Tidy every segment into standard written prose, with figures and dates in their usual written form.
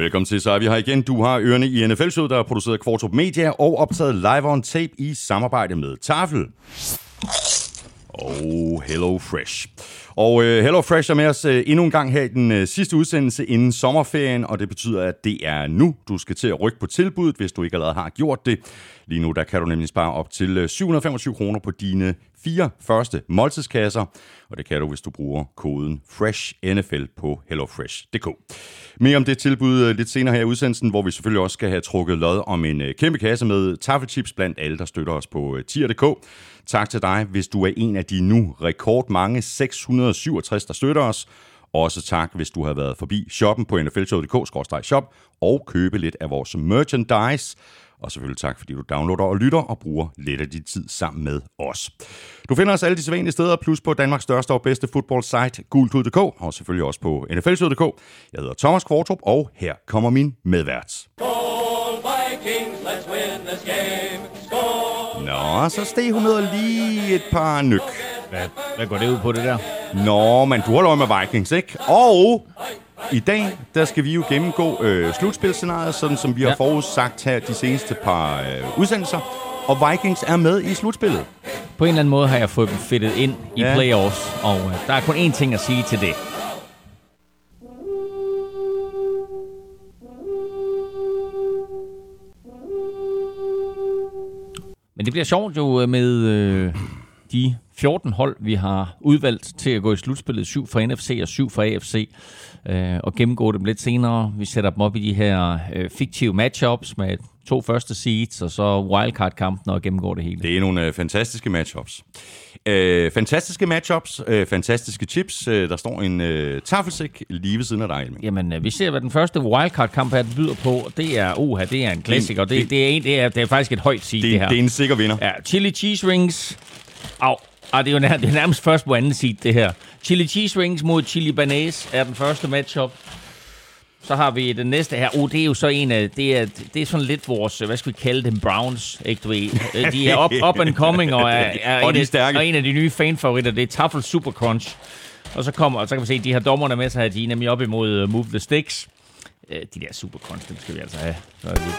Velkommen til, så er vi her igen. Du har ørerne i NFL-showet, der er produceret af Kvartrup Media og optaget live on tape i samarbejde med Tafel og Hello Fresh. Og Hello Fresh er med os endnu en gang her i den sidste udsendelse inden sommerferien, og det betyder, at det er nu, du skal til at rykke på tilbuddet, hvis du ikke allerede har gjort det. Lige nu der kan du nemlig spare op til 725 kroner på dine 4 første måltidskasser, og det kan du, hvis du bruger koden FRESHNFL på HelloFresh.dk. Mere om det tilbud lidt senere her i udsendelsen, hvor vi selvfølgelig også skal have trukket lod om en kæmpe kasse med taffelchips blandt alle, der støtter os på tier.dk. Tak til dig, hvis du er en af de nu rekordmange 667, der støtter os. Også tak, hvis du har været forbi shoppen på nfl.dk/shop og købe lidt af vores merchandise. Og selvfølgelig tak, fordi du downloader og lytter og bruger lidt af din tid sammen med os. Du finder os alle de sædvanlige steder, plus på Danmarks største og bedste fodboldsite, guldtud.dk, og selvfølgelig også på nfl.dk. Jeg hedder Thomas Kvartrup, og her kommer min medvært. Nå, så steg hun med lige et par nyk. Hvad går det ud på, det der? Nå, men du holder øje med Vikings, ikke? Og i dag, der skal vi jo gennemgå slutspilscenariet, sådan som vi har forudsagt her de seneste par udsendelser. Og Vikings er med i slutspillet. På en eller anden måde har jeg fået dem fedtet ind i playoffs, og der er kun én ting at sige til det. Men det bliver sjovt jo med de 14 hold, vi har udvalgt til at gå i slutspillet, 7 fra NFC og 7 fra AFC, og gennemgå dem lidt senere. Vi sætter dem op i de her fiktive matchups med 2 første seeds, og så wildcard-kampen og gennemgår det hele. Det er nogle fantastiske matchups. Fantastiske chips. Der står en taffelsæk lige ved siden af dig, Elming. Jamen, vi ser, hvad den første wildcard-kamp her byder på. Det er, det er en klassiker. Det er faktisk et højt seed, det her. Det er en sikker vinder. Ja, chili cheese rings. Det er jo nærmest først på anden side, det her. Chili cheese rings mod chili banase er den første matchup. Så har vi den næste her. Det er jo så en af... Det er sådan lidt vores... Hvad skal vi kalde dem? Browns, ikke du ved? De er up and coming, og er en af de nye fanfavoritter. Det er Tafel Super Crunch. Og så kommer... Og så kan man se, de her dommerne med sig her, de er nemlig op imod Move the Sticks. De der Super Crunch, dem skal vi altså have. Så er det... Ikke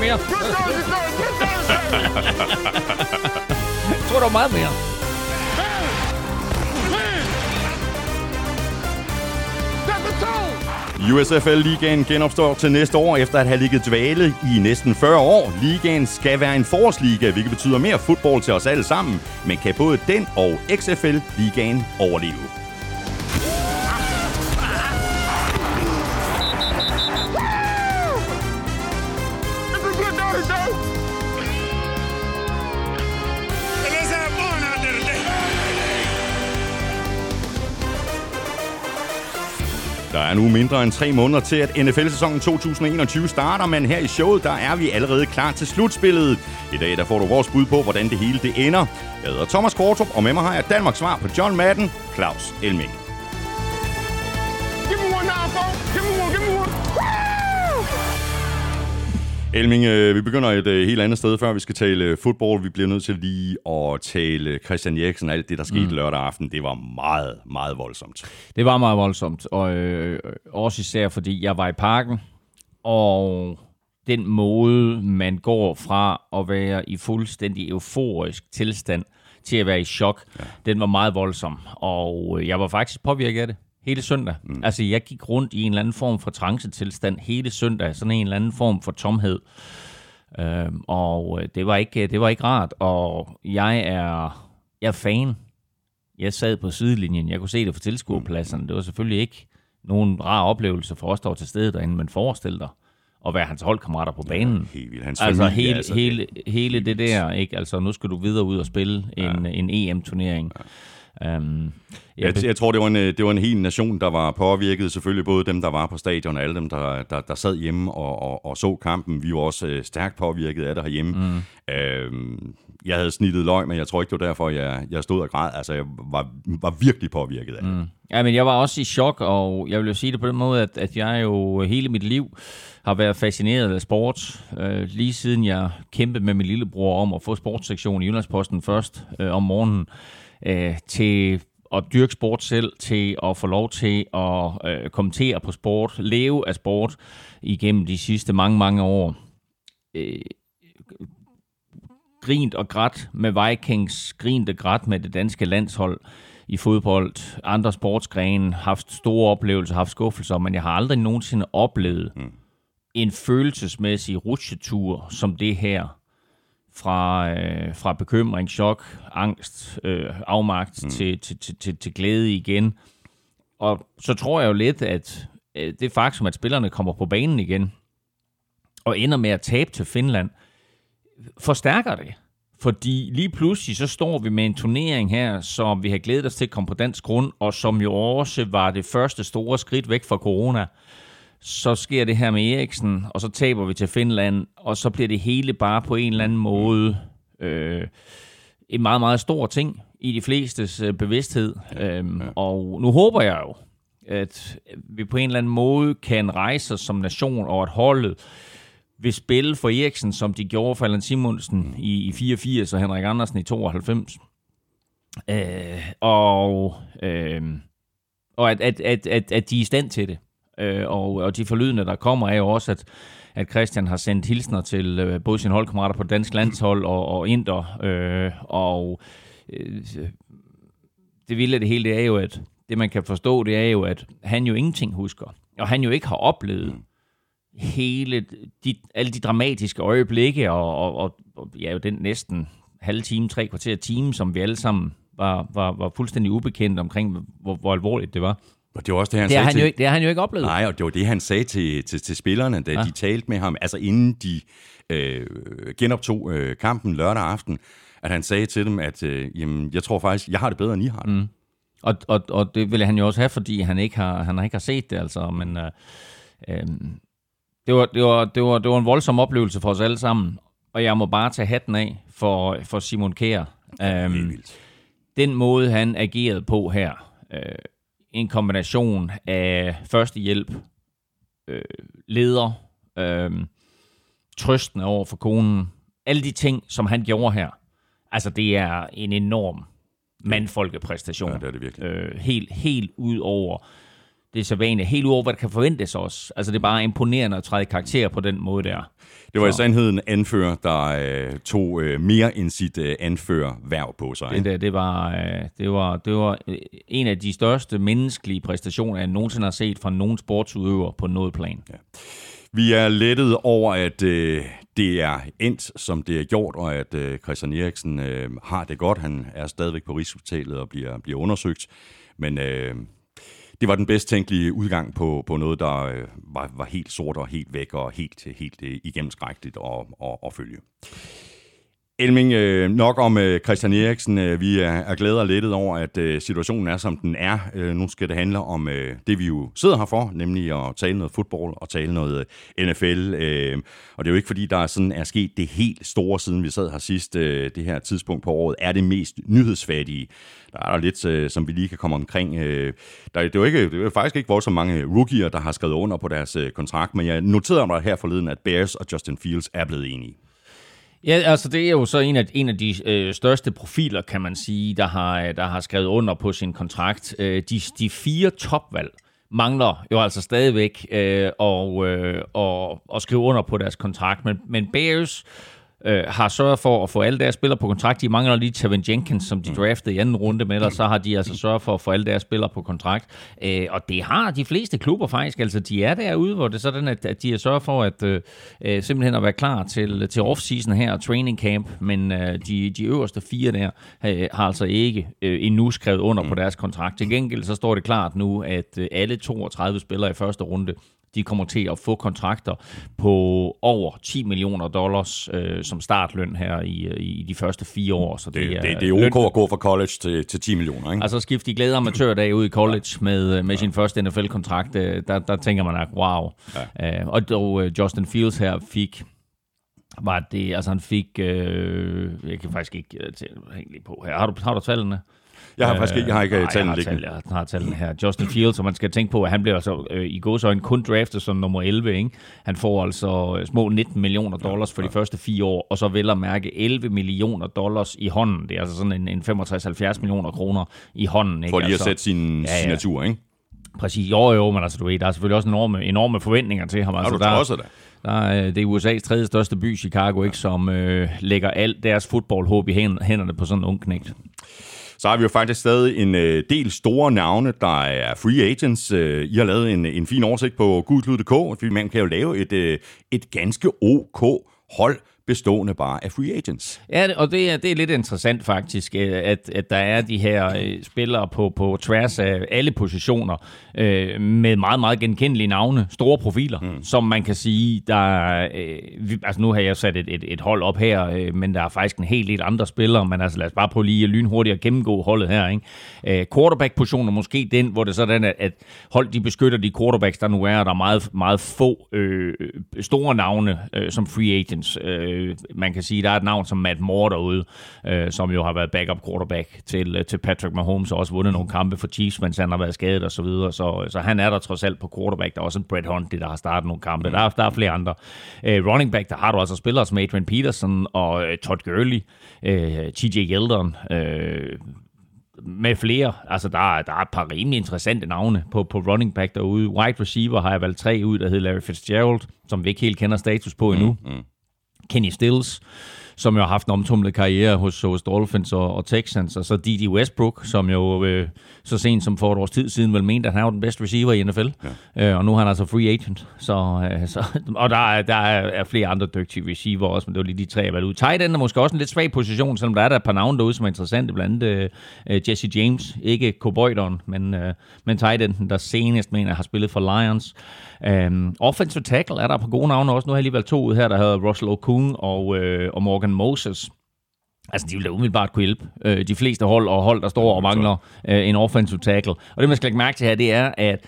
mere. Jeg tror, der var meget mere. USFL-ligaen genopstår til næste år, efter at have ligget dvale i næsten 40 år. Ligaen skal være en forårsliga, hvilket betyder mere fodbold til os alle sammen. Men kan både den og XFL-ligaen overleve? Der er nu mindre end 3 måneder til, at NFL-sæsonen 2021 starter, men her i showet, der er vi allerede klar til slutspillet. I dag, der får du vores bud på, hvordan det hele det ender. Jeg hedder Thomas Kvartrup, og med mig har jeg Danmarks svar på John Madden, Claus Elmegaard. Elming, vi begynder et helt andet sted, før vi skal tale fodbold. Vi bliver nødt til lige at tale Christian Eriksen og alt det, der skete lørdag aften. Det var meget, meget voldsomt. Det var meget voldsomt, og også især fordi jeg var i parken, og den måde, man går fra at være i fuldstændig euforisk tilstand til at være i chok, den var meget voldsom, og jeg var faktisk påvirket af det. Hele søndag. Altså, jeg gik rundt i en eller anden form for trancetilstand hele søndag. Sådan en eller anden form for tomhed. Og det var ikke rart. Og jeg er fan. Jeg sad på sidelinjen. Jeg kunne se det fra tilskuerpladserne. Det var selvfølgelig ikke nogen rar oplevelse for os, der var til stede derinde. Men forestil dig at være hans holdkammerater på banen. Ja, hele det der. Ikke? Altså, nu skal du videre ud og spille en EM-turnering. Ja. Jeg tror, det var en hel nation, der var påvirket. Selvfølgelig både dem, der var på stadion, og alle dem, der sad hjemme og så kampen. Vi var også stærkt påvirket af det herhjemme. Jeg havde snittet løg, men jeg tror ikke, det var derfor, jeg stod og græd. Altså, jeg var virkelig påvirket af det. Ja, men jeg var også i chok, og jeg vil jo sige det på den måde, at jeg jo hele mit liv har været fascineret af sport. Lige siden jeg kæmpede med min lillebror om at få sportssektion i Jyllandsposten først om morgenen, til at dyrke sport selv, til at få lov til at kommentere på sport, leve af sport igennem de sidste mange, mange år. Grint og grædt med Vikings, grint og grædt med det danske landshold i fodbold, andre sportsgrene, haft store oplevelser, haft skuffelser, men jeg har aldrig nogensinde oplevet en følelsesmæssig rutsjetur som det her, fra bekymring, chok, angst, afmagt til glæde igen. Og så tror jeg jo lidt, at det faktum, at spillerne kommer på banen igen og ender med at tabe til Finland, forstærker det. Fordi lige pludselig så står vi med en turnering her, som vi har glædet os til at komme på dansk grund, og som jo også var det første store skridt væk fra corona. Så sker det her med Eriksen, og så taber vi til Finland, og så bliver det hele bare på en eller anden måde en meget, meget stor ting i de flestes bevidsthed. Og nu håber jeg jo, at vi på en eller anden måde kan rejse os som nation, og at holdet vil spille for Eriksen, som de gjorde for Allan Simonsen i 84 og Henrik Andersen i 92. Og at de er i stand til det. Og de forlydende, der kommer, er jo også, at Christian har sendt hilsner til både sine holdkammerater på dansk landshold og inder. Det vilde af det hele, det er jo, at det man kan forstå, det er jo, at han jo ingenting husker. Og han jo ikke har oplevet hele alle de dramatiske øjeblikke og den næsten halve time, tre kvarter time, som vi alle sammen var fuldstændig ubekendt omkring, hvor alvorligt det var. Og det var også det, han sagde han til... Det har han jo ikke oplevet. Nej, og det var det, han sagde til spillerne, da de talte med ham, altså inden de genoptog kampen lørdag aften, at han sagde til dem, at jamen, jeg tror faktisk, jeg har det bedre, end I har det. Og det ville han jo også have, fordi han ikke har set det, altså. Men det var en voldsom oplevelse for os alle sammen, og jeg må bare tage hatten af for Simon Kjær. Den måde, han agerede på her... en kombination af førstehjælp, leder, trøsten over for konen. Alle de ting, som han gjorde her. Altså, det er en enorm mandfolkepræstation. Ja, det er det virkelig. Helt ud over det sædvanlige. Helt ud over, hvad der kan forventes os. Altså, det er bare imponerende at træde karakter på den måde der. Det var i sandheden anfører, der tog mere end sit anførerhverv på sig. Det var en af de største menneskelige præstationer, jeg nogensinde har set fra nogen sportsudøver på noget plan. Ja. Vi er lettet over, at det er endt, som det er gjort, og at Christian Eriksen har det godt. Han er stadigvæk på Rigshospitalet og bliver undersøgt, men... det var den bedst tænkelige udgang på noget, der var helt sort og helt væk og helt igennemskrækkeligt at følge. Elming, nok om Christian Eriksen. Vi er glade og lettet over, at situationen er, som den er. Nu skal det handle om det, vi jo sidder her for, nemlig at tale noget fodbold og tale noget NFL. Og det er jo ikke, fordi der sådan er sket det helt store, siden vi sad her sidst. Det her tidspunkt på året er det mest nyhedsfattige. Der er der lidt, som vi lige kan komme omkring. Det er faktisk ikke voldsomt mange rookier, der har skrevet under på deres kontrakt, men jeg noterede mig her forleden, at Bears og Justin Fields er blevet enige. Ja, altså det er jo så en af de største profiler, kan man sige, der har skrevet under på sin kontrakt. De fire topvalg mangler jo altså stadigvæk at skrive under på deres kontrakt, men Bears har sørget for at få alle deres spillere på kontrakt. De mangler lige Tevin Jenkins, som de draftede i anden runde med, og så har de altså sørget for at få alle deres spillere på kontrakt. Og det har de fleste klubber faktisk. Altså, de er derude, hvor det er sådan, at de har sørget for at simpelthen at være klar til off-season her og training camp, men de øverste fire der har altså ikke endnu skrevet under på deres kontrakt. Til gengæld så står det klart nu, at alle 32 spillere i første runde, de kommer til at få kontrakter på over $10 million som startløn her i de første 4 år. Så det er ok at gå fra college til 10 millioner, ikke? Altså skifte de glæder amatørdag ud i college med sin første NFL-kontrakt. Der tænker man, at wow. Ja. Og Justin Fields her han fik jeg kan faktisk ikke tænke på her. Har du tallene? Jeg har tallene her. Justin Fields, og man skal tænke på, at han bliver altså i gåseøjne kun draftet som nummer 11. Ikke? Han får altså små $19 million for de første 4 år, og så vel at mærke $11 million i hånden. Det er altså sådan en 65-70 millioner kroner i hånden. Ikke? For lige at sætte sin signatur, ikke? Præcis. Jo, men altså, du ved, der er selvfølgelig også enorme forventninger til ham. Altså, det er USA's 3. største by, Chicago, ikke, som lægger alt deres fodboldhåb i hænderne på sådan en ung knægt. Så har vi jo faktisk stadig en del store navne, der er free agents. I har lavet en fin oversigt på guldtud.dk. Man kan jo lave et ganske OK hold, bestående bare af free agents. Ja, og det er lidt interessant faktisk, at der er de her spillere på tværs af alle positioner med meget, meget genkendelige navne, store profiler, som man kan sige, altså nu har jeg sat et hold op her, men der er faktisk en helt lidt andre spillere, men altså lad os bare prøve lige lynhurtigt at gennemgå holdet her, ikke? Quarterback-positioner, måske den, hvor det sådan er, at hold de beskytter de quarterbacks, der nu er, og der er meget, meget få store navne som free agents. Man kan sige, der er et navn som Matt Moore derude, som jo har været backup quarterback til Patrick Mahomes, og også vundet nogle kampe for Chiefs, mens han har været skadet og så videre. Så han er der trods alt på quarterback. Der er også en Brett Hunt, der har startet nogle kampe. Der er flere andre. Running back, der har du altså spillere som Adrian Peterson og Todd Gurley, TJ Yeldon, med flere. Altså, der er et par rimelig interessante navne på running back derude. Wide receiver har jeg valgt 3 ud, der hedder Larry Fitzgerald, som vi ikke helt kender status på endnu. Kenny Stills, som jo har haft en omtumlet karriere hos Dolphins og Texans, og så Didi Westbrook, som jo så sent som for et års tid siden vel mente, at han var den bedste receiver i NFL, og nu er han altså free agent, og der er flere andre dygtige receiver også, men det var lige de 3, jeg valgte ud. Tight end er måske også en lidt svag position, selvom der er et par navne derude, som er interessante, blandt andet Jesse James, ikke Cowboyderen, men tight enden, der senest mener, har spillet for Lions. Offensive tackle er der på gode navne også. Nu har jeg lige valgt 2 ud her, der hedder Russell Okung og Morgan Moses. Altså, de vil da umiddelbart kunne hjælpe de fleste hold, der står og mangler en offensive tackle. Og det, man skal lægge mærke til her, det er, at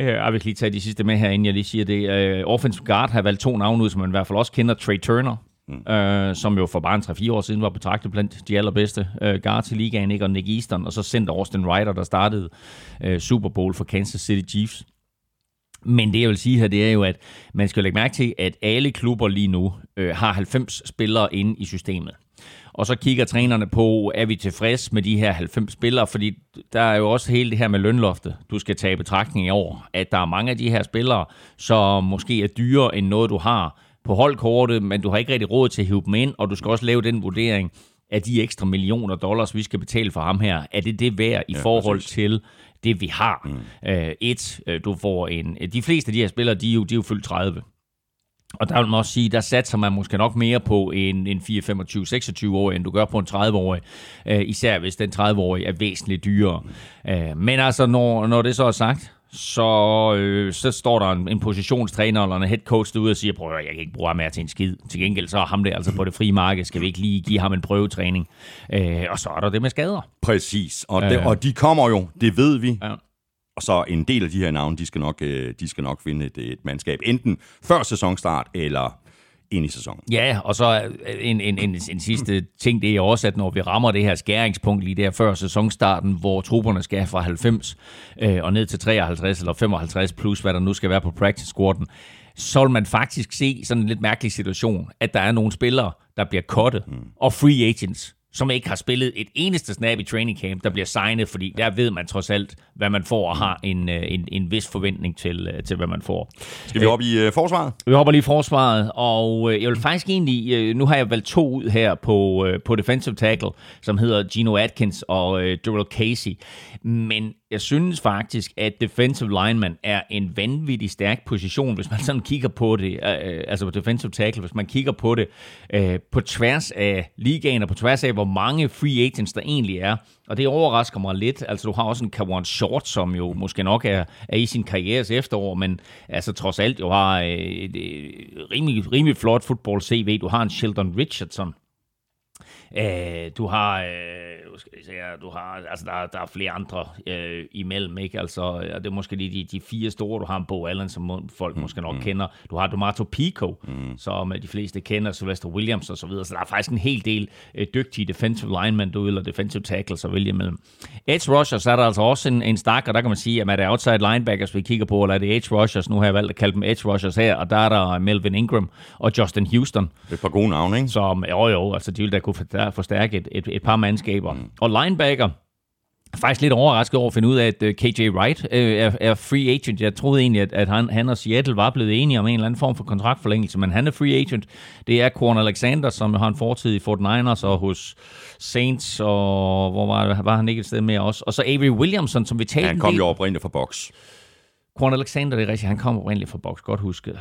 jeg vil lige tage de sidste med her, inden jeg lige siger det. Offensive guard har valgt 2 navne ud, som man i hvert fald også kender. Trey Turner, som jo for bare 3-4 år siden var betragtet blandt de allerbedste guards i ligaen, ikke? Og Nick Easton, og så center Austin Ryder, der startede Super Bowl for Kansas City Chiefs. Men det, jeg vil sige her, det er jo, at man skal lægge mærke til, at alle klubber lige nu har 90 spillere inde i systemet. Og så kigger trænerne på, er vi tilfreds med de her 90 spillere? Fordi der er jo også hele det her med lønloftet, du skal tage i betragtning i år. At der er mange af de her spillere, som måske er dyrere end noget, du har på holdkortet, men du har ikke rigtig råd til at hive dem ind, og du skal også lave den vurdering af de ekstra $1 million, vi skal betale for ham her. Er det det værd i forhold til det, vi har? Du får de fleste af de her spillere, de er jo fyldt 30. Og der vil man også sige, der satser man måske nok mere på en 4-25-26-årig, end du gør på en 30-årig. Især hvis den 30-årige er væsentligt dyrere. Men altså, når det så er sagt, så står der en positionstræner eller en head coach derude og siger, prøv at jeg kan ikke bruge ham her til en skid. Til gengæld så er ham der altså på det frie marked. Skal vi ikke lige give ham en prøvetræning? Og så er der det med skader. Præcis. Og de kommer jo, det ved vi. Ja. Og så en del af de her navne, de skal nok finde et mandskab. Enten før sæsonstart eller ind i sæsonen. Ja, og så en sidste ting, det er også, at når vi rammer det her skæringspunkt lige der før sæsonstarten, hvor trupperne skal fra 90 og ned til 53 eller 55 plus, hvad der nu skal være på practice squaden, så vil man faktisk se sådan en lidt mærkelig situation, at der er nogle spillere, der bliver cuttet, og free agents, som ikke har spillet et eneste snap i training camp, der bliver signet, fordi der ved man trods alt, hvad man får, og har en vis forventning til, hvad man får. Skal vi hoppe i forsvaret? Vi hopper lige i forsvaret, og jeg vil faktisk egentlig, nu har jeg valgt 2 ud her på defensive tackle, som hedder Geno Atkins og Darrell Casey, men jeg synes faktisk, at defensive lineman er en vanvittig stærk position, hvis man sådan kigger på det, altså på defensive tackle, hvis man kigger på det på tværs af ligaen og på tværs af, hvor mange free agents der egentlig er. Og det overrasker mig lidt. Altså, du har også en Kawan Short, som jo måske nok er i sin karrieres efterår, men altså trods alt jo har et rimelig flot football CV. Du har en Sheldon Richardson, Du har flere andre imellem, ikke? Altså, og det er måske lige de fire store. Du har en Bo Allen, som folk måske nok kender. Du har Donato Pico, som de fleste kender, Sylvester Williams og så videre. Så der er faktisk en hel del dygtige defensive linemen, eller defensive tackles at vælge imellem. Edge rushers er der altså også en stak, og der kan man sige, at er det outside linebackers, vi kigger på, eller er det edge rushers? Nu har jeg valgt at kalde dem edge rushers her, og der er der Melvin Ingram og Justin Houston. Et par gode navne, ikke? Som, jo, altså de vil da kunne forstærke et par mandskaber. Og linebacker, faktisk lidt overrasket over at finde ud af, at KJ Wright er free agent. Jeg troede egentlig, at han og Seattle var blevet enige om en eller anden form for kontraktforlængelse, men han er free agent. Det er Kwon Alexander, som har en fortid i 49ers og hos Saints, og hvor var han ikke et sted med også. Og så Avery Williamson, som vi talte han kom jo oprindeligt fra Box. Kwon Alexander, det er rigtigt, han kom oprindeligt fra Box, godt husket.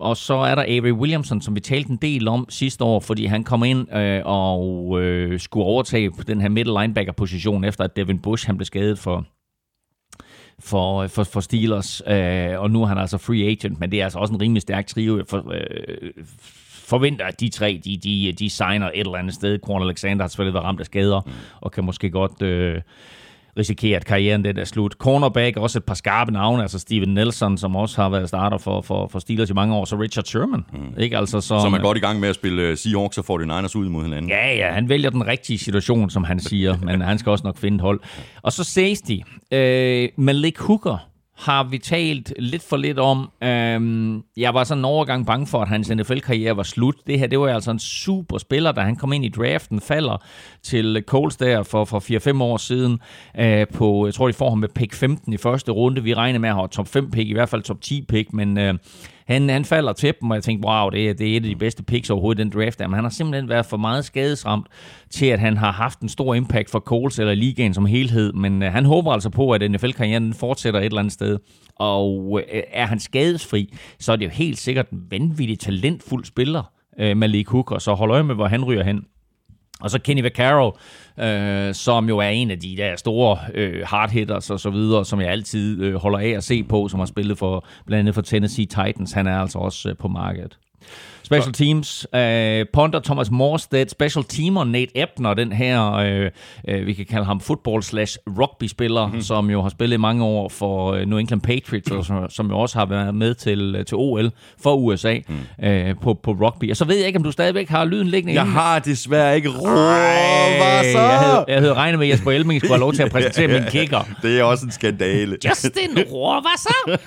Og så er der Avery Williamson, som vi talte en del om sidste år, fordi han kom ind og skulle overtage på den her middle linebacker-position, efter at Devin Bush han blev skadet for Steelers, og nu er han altså free agent, men det er altså også en rimelig stærk trio. Forventer, at de tre, de signer et eller andet sted. Kwon Alexander har selvfølgelig været ramt af skader, og kan måske godt... risikeret karrieren, den er slut. Cornerback, også et par skarpe navne, altså Steven Nelson, som også har været starter for Steelers i mange år, så Richard Sherman. Ikke? Altså, som er godt i gang med at spille Seahawks og 49ers ud mod hinanden. Ja, han vælger den rigtige situation, som han siger, men han skal også nok finde et hold. Og så safety. Malik Hooker har vi talt lidt for lidt om. Jeg var sådan en overgang bange for, at hans NFL-karriere var slut. Det var altså en super spiller, da han kom ind i draften, falder til Colts der for 4-5 år siden. Jeg tror, de får ham med pick 15 i første runde. Vi regner med at have top 5-pick, i hvert fald top 10-pick, men... Han falder til dem, og jeg tænkte, wow, det er et af de bedste picks overhovedet, den draft der. Men han har simpelthen været for meget skadesramt til, at han har haft en stor impact for Colts eller ligaen som helhed. Men han håber altså på, at NFL-karrieren fortsætter et eller andet sted. Og er han skadesfri, så er det jo helt sikkert en vanvittig talentfuld spiller, Malik Hooker. Så hold øje med, hvor han ryger hen. Og så Kenny Vaccaro, som jo er en af de der store hardhitters og så videre, som jeg altid holder af at se på, som har spillet for blandt andet for Tennessee Titans. Han er altså også på markedet. Special teams, punter Thomas Morstead, special teamer Nate Ebner, den her, vi kan kalde ham football/rugby-spiller, som jo har spillet mange år for New England Patriots, og som jo også har været med til OL for USA på rugby. Og så ved jeg ikke, om du stadigvæk har lyden liggende. Jeg har desværre ikke Jeg havde regnet med, at Jesper Elming skulle have lov til at præsentere min kicker. Det er også en skandale. Justin Rohrwasser!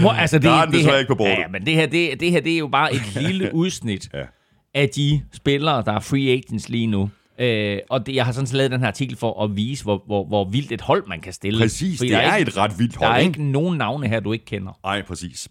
Men altså, der er den desværre ikke på bordet. Ja, men det her, det er jo bare et lille udsnit af de spillere, der er free agents lige nu. Og jeg har sådan set lavet den her artikel for at vise, hvor vildt et hold man kan stille. Præcis, fordi det er et ret vildt hold. Der er ikke nogen navne her, du ikke kender. Nej, præcis.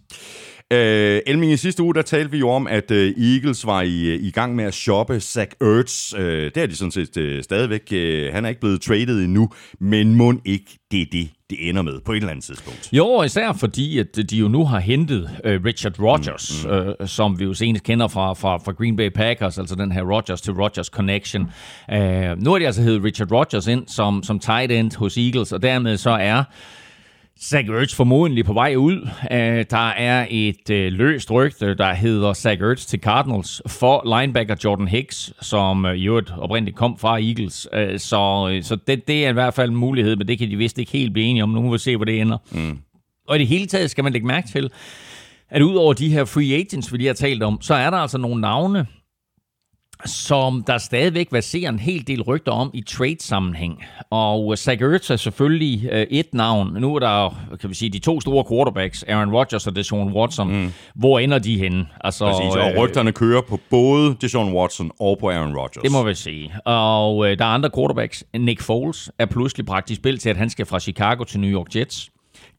Elming, i sidste uge, der talte vi jo om, at Eagles var i gang med at shoppe Zach Ertz. Det er de sådan set stadigvæk. Han er ikke blevet traded endnu, men mon ikke det er det, det ender med på et eller andet tidspunkt. Jo, især fordi, at de jo nu har hentet Richard Rodgers, som vi jo senest kender fra Green Bay Packers, altså den her Rodgers til Rodgers Connection. Nu er de altså heddet Richard Rodgers ind som tight end hos Eagles, og dermed så er Zach Ertz formodentlig på vej ud. Der er et løst rygte, der hedder Zach Ertz til Cardinals for linebacker Jordan Hicks, som jo oprindeligt kom fra Eagles. Så det er i hvert fald en mulighed, men det kan de vist ikke helt blive enige om. Nu må vi se, hvor det ender. Og i det hele taget skal man lægge mærke til, at udover de her free agents, vi lige har talt om, så er der altså nogle navne, som der stadigvæk verserer en hel del rygter om i trade-sammenhæng. Og Zach Ertz er selvfølgelig et navn. Nu er der, kan vi sige, de to store quarterbacks, Aaron Rodgers og Deshaun Watson. Hvor ender de henne? Altså, præcis, og rygterne kører på både Deshaun Watson og på Aaron Rodgers. Det må vi sige. Og der er andre quarterbacks. Nick Foles er pludselig bragt i spil til, at han skal fra Chicago til New York Jets.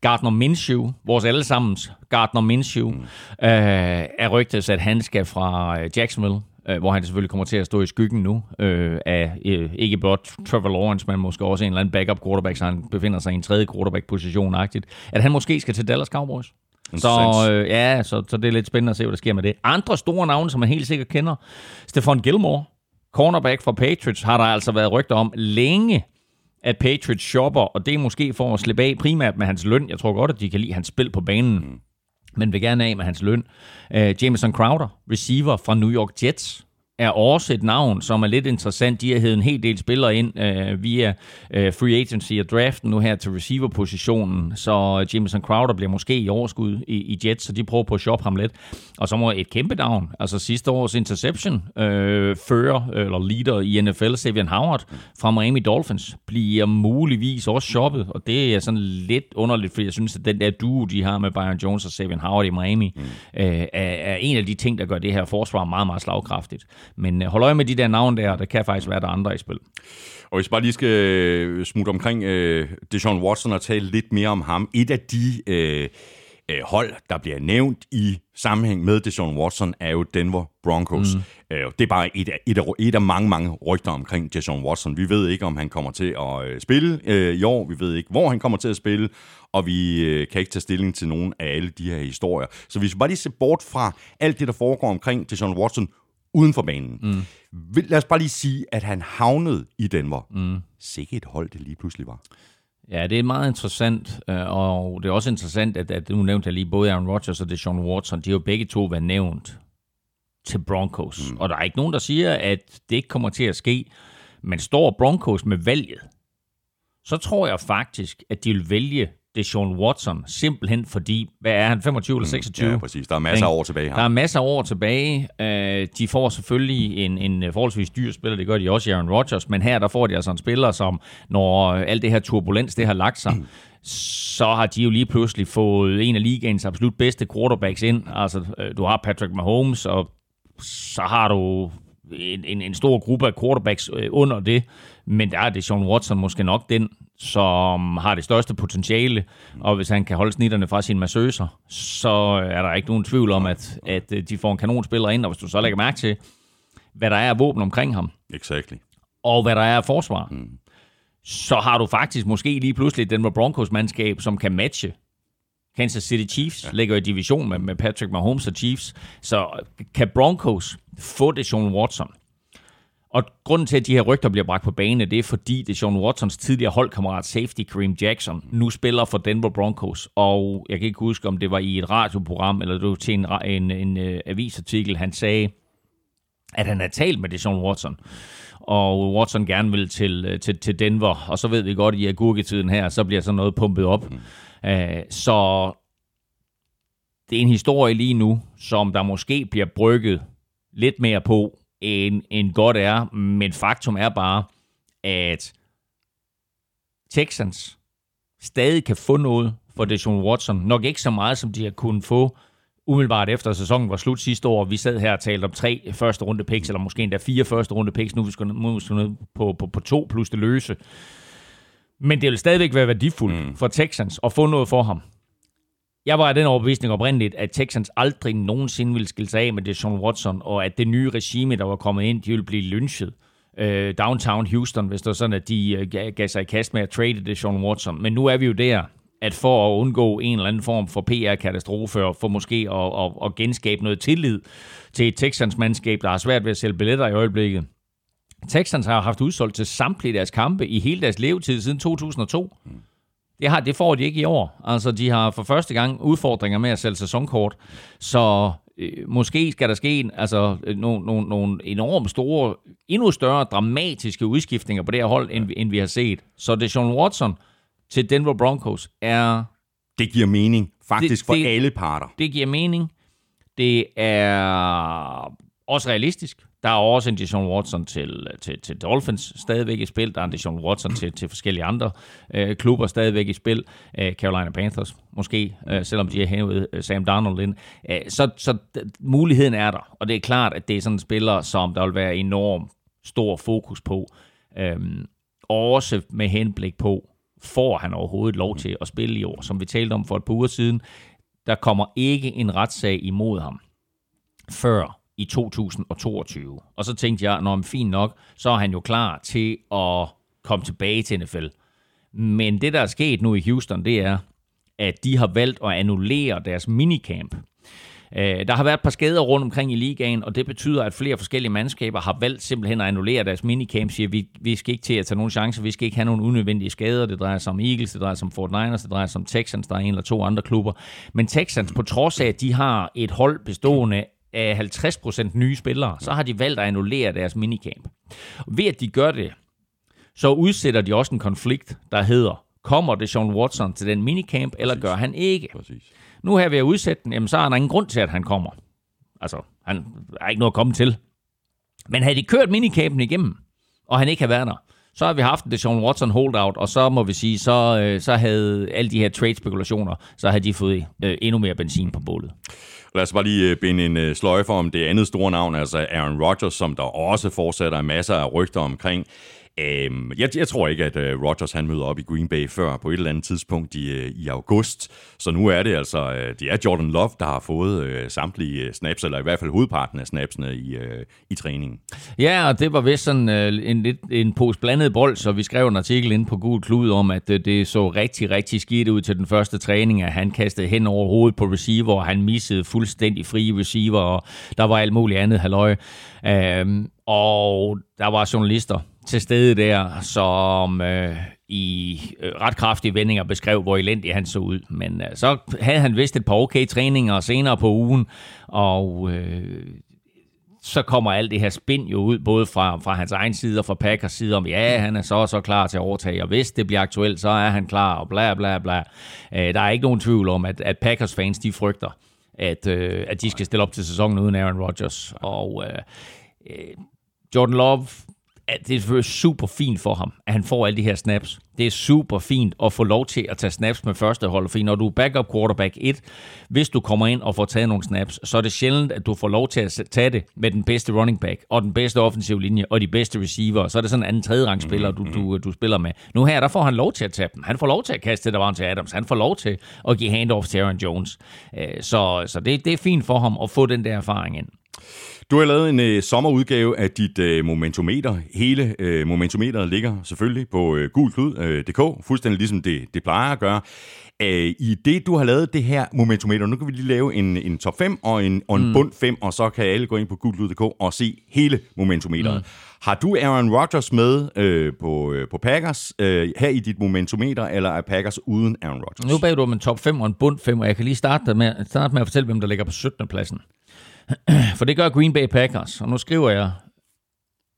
Gardner Minshew, vores allesammens Gardner Minshew, er rygtet, at han skal fra Jacksonville, hvor han selvfølgelig kommer til at stå i skyggen nu af ikke blot Trevor Lawrence, men måske også en eller anden backup quarterback, så han befinder sig i en tredje quarterback-position-agtigt, at han måske skal til Dallas Cowboys. Så så det er lidt spændende at se, hvad der sker med det. Andre store navne, som man helt sikkert kender, Stephon Gilmore, cornerback fra Patriots, har der altså været rygter om længe, at Patriots shopper, og det er måske for at slippe af primært med hans løn. Jeg tror godt, at de kan lide hans spil på banen, men vil gerne af med hans løn. Jameson Crowder, receiver fra New York Jets, er også et navn, som er lidt interessant. De har hævet en hel del spillere ind via free agency og draften nu her til receiver-positionen, så Jameson Crowder bliver måske i overskud i Jets, så de prøver på at shoppe ham lidt. Og så må et kæmpe navn, altså sidste års interception leader i NFL, Xavien Howard fra Miami Dolphins, bliver muligvis også shoppet, og det er sådan lidt underligt, fordi jeg synes, at den der duo, de har med Byron Jones og Xavien Howard i Miami, er en af de ting, der gør det her forsvar meget, meget slagkraftigt. Men hold øje med de der navn der, der kan faktisk være, der andre i spil. Og hvis bare lige skal smutte omkring Deshaun Watson og tale lidt mere om ham. Et af de hold, der bliver nævnt i sammenhæng med Deshaun Watson, er jo Denver Broncos. Det er bare et af mange, mange rygter omkring Deshaun Watson. Vi ved ikke, om han kommer til at spille i år. Vi ved ikke, hvor han kommer til at spille. Og vi kan ikke tage stilling til nogen af alle de her historier. Så hvis vi bare lige ser bort fra alt det, der foregår omkring Deshaun Watson uden for banen. Lad os bare lige sige, at han havnede i Denver. Sikke et hold, det lige pludselig var. Ja, det er meget interessant, og det er også interessant, at nu nævnte jeg lige både Aaron Rodgers og Deshaun Watson, de har jo begge to været nævnt til Broncos. Og der er ikke nogen, der siger, at det ikke kommer til at ske, men står Broncos med valget, så tror jeg faktisk, at de vil vælge Deshaun Watson, simpelthen fordi, hvad er han, 25 eller 26? Ja, præcis. Der er masser af år tilbage her. Der er masser af år tilbage. De får selvfølgelig en forholdsvis dyr spiller, det gør de også i Aaron Rodgers, men her der får de altså en spiller, som når alt det her turbulens, det har lagt sig, så har de jo lige pludselig fået en af ligaens absolut bedste quarterbacks ind. Altså, du har Patrick Mahomes, og så har du en stor gruppe af quarterbacks under det, men der er Deshaun Watson måske nok den, som har det største potentiale, og hvis han kan holde snitterne fra sine massøser, så er der ikke nogen tvivl om, at de får en kanonspiller ind, og hvis du så lægger mærke til, hvad der er af våben omkring ham, og hvad der er af forsvar, så har du faktisk måske lige pludselig Denver Broncos-mandskab, som kan matche Kansas City Chiefs, ligger i division med Patrick Mahomes og Chiefs, så kan Broncos få Deshaun Watson? Og grunden til, at de her rygter bliver bragt på bane, det er fordi Deshaun Watsons tidligere holdkammerat safety Kareem Jackson nu spiller for Denver Broncos, og jeg kan ikke huske, om det var i et radioprogram, eller det var til en avisartikel, han sagde, at han havde talt med Deshaun Watson, og Watson gerne vil til Denver, og så ved vi godt, at i agurketiden her, så bliver sådan noget pumpet op. Så det er en historie lige nu, som der måske bliver brygget lidt mere på, end godt er, men faktum er bare, at Texans stadig kan få noget for Deshaun Watson. Nok ikke så meget, som de har kunnet få umiddelbart efter sæsonen var slut sidste år. Vi sad her og talte om 3 første runde picks, eller måske endda 4 første runde picks. Nu er vi sgu ned på 2 plus det løse. Men det vil stadigvæk være værdifuldt for Texans at få noget for ham. Jeg var af den overbevisning oprindeligt, at Texans aldrig nogensinde ville skille sig af med Deshaun Watson, og at det nye regime, der var kommet ind, de ville blive lynchet. Downtown Houston, hvis det var sådan, at de gav sig i kast med at trade Deshaun Watson. Men nu er vi jo der, at for at undgå en eller anden form for PR-katastrofe, og for måske at genskabe noget tillid til et Texans-mandskab, der har svært ved at sælge billetter i øjeblikket. Texans har haft udsolgt til samtlige deres kampe i hele deres levetid siden 2002. Det får de ikke i år. Altså, de har for første gang udfordringer med at sælge sæsonkort. Så måske skal der ske nogle enormt store, endnu større dramatiske udskiftninger på det her hold, end vi har set. Så Deshaun Watson til Denver Broncos er... Det giver mening, faktisk for alle parter. Det giver mening. Det er også realistisk. Der er også en Deshaun Watson til Dolphins stadigvæk i spil. Der er en Deshaun Watson til forskellige andre klubber stadigvæk i spil. Carolina Panthers måske, selvom de har hævet Sam Darnold ind. Så muligheden er der, og det er klart, at det er sådan en spiller, som der vil være enormt stor fokus på. Også med henblik på, får han overhovedet lov til at spille i år, som vi talte om for et par uger siden. Der kommer ikke en retssag imod ham før i 2022. Og så tænkte jeg, når han fint nok, så er han jo klar til at komme tilbage til NFL. Men det, der er sket nu i Houston, det er, at de har valgt at annullere deres minicamp. Der har været et par skader rundt omkring i ligaen, og det betyder, at flere forskellige mandskaber har valgt simpelthen at annullere deres minicamp, siger, vi skal ikke til at tage nogen chancer, vi skal ikke have nogen unødvendige skader. Det drejer sig om Eagles, det drejer sig om Fort Niners, det drejer sig om Texans, der er en eller to andre klubber. Men Texans, på trods af, at de har et hold bestående af 50% nye spillere, så har de valgt at annullere deres minicamp. Ved at de gør det, så udsætter de også en konflikt, der hedder, kommer Deshaun Watson til den minicamp, eller gør han ikke? Præcis. Nu her ved at udsætte den, jamen, så er der ingen grund til, at han kommer. Altså, han har ikke noget at komme til. Men havde de kørt minicampen igennem, og han ikke havde været der, så har vi haft en Deshaun Watson holdout, og så må vi sige, så havde alle de her trade-spekulationer, så havde de fået endnu mere benzin på bålet. Lad os bare lige binde en sløjfe om det andet store navn, altså Aaron Rodgers, som der også fortsætter masser af rygter omkring. Jeg tror ikke, at Rodgers han møder op i Green Bay før på et eller andet tidspunkt i august. Så nu er det altså det er Jordan Love, der har fået samtlige snaps, eller i hvert fald hovedparten af snapsene i træningen. Ja, og det var vist sådan en pose blandet bold, så vi skrev en artikel inde på Gul Klud om, at det så rigtig, rigtig skidt ud til den første træning, at han kastede hen over hovedet på receiver, og han missede fuldstændig frie receiver, og der var alt muligt andet halløj. Og der var journalister til stede der, som i ret kraftige vendinger beskrev, hvor elendig han så ud. Men så havde han vist et par okay træninger senere på ugen, og så kommer alt det her spin jo ud, både fra hans egen side og fra Packers side, om ja, han er så og så klar til at overtage, og hvis det bliver aktuelt, så er han klar, og bla bla bla. Der er ikke nogen tvivl om, at Packers fans, de frygter, at de skal stille op til sæsonen uden Aaron Rodgers. Og Jordan Love, det er super fint for ham, at han får alle de her snaps. Det er super fint at få lov til at tage snaps med første hold, for når du er backup quarterback 1, hvis du kommer ind og får taget nogle snaps, så er det sjældent, at du får lov til at tage det med den bedste running back, og den bedste offensive linje, og de bedste receiver. Så er det sådan en anden tredjerangsspiller, du spiller med. Nu her, der får han lov til at tage dem. Han får lov til at kaste det, der var til Adams. Han får lov til at give handoff til Aaron Jones. Så det er fint for ham at få den der erfaring ind. Du har lavet en sommerudgave af dit momentometer. Hele momentometeret ligger selvfølgelig på guldtud.dk, fuldstændig ligesom det plejer at gøre. I det, du har lavet det her momentometer, nu kan vi lige lave en top 5 og en bund 5, og så kan alle gå ind på guldtud.dk og se hele momentometeret. Har du Aaron Rodgers med på Packers her i dit momentometer, eller er Packers uden Aaron Rodgers? Nu bag du om en top 5 og en bund 5, og jeg kan lige starte med at fortælle, hvem der ligger på 17. pladsen. For det gør Green Bay Packers, og nu skriver jeg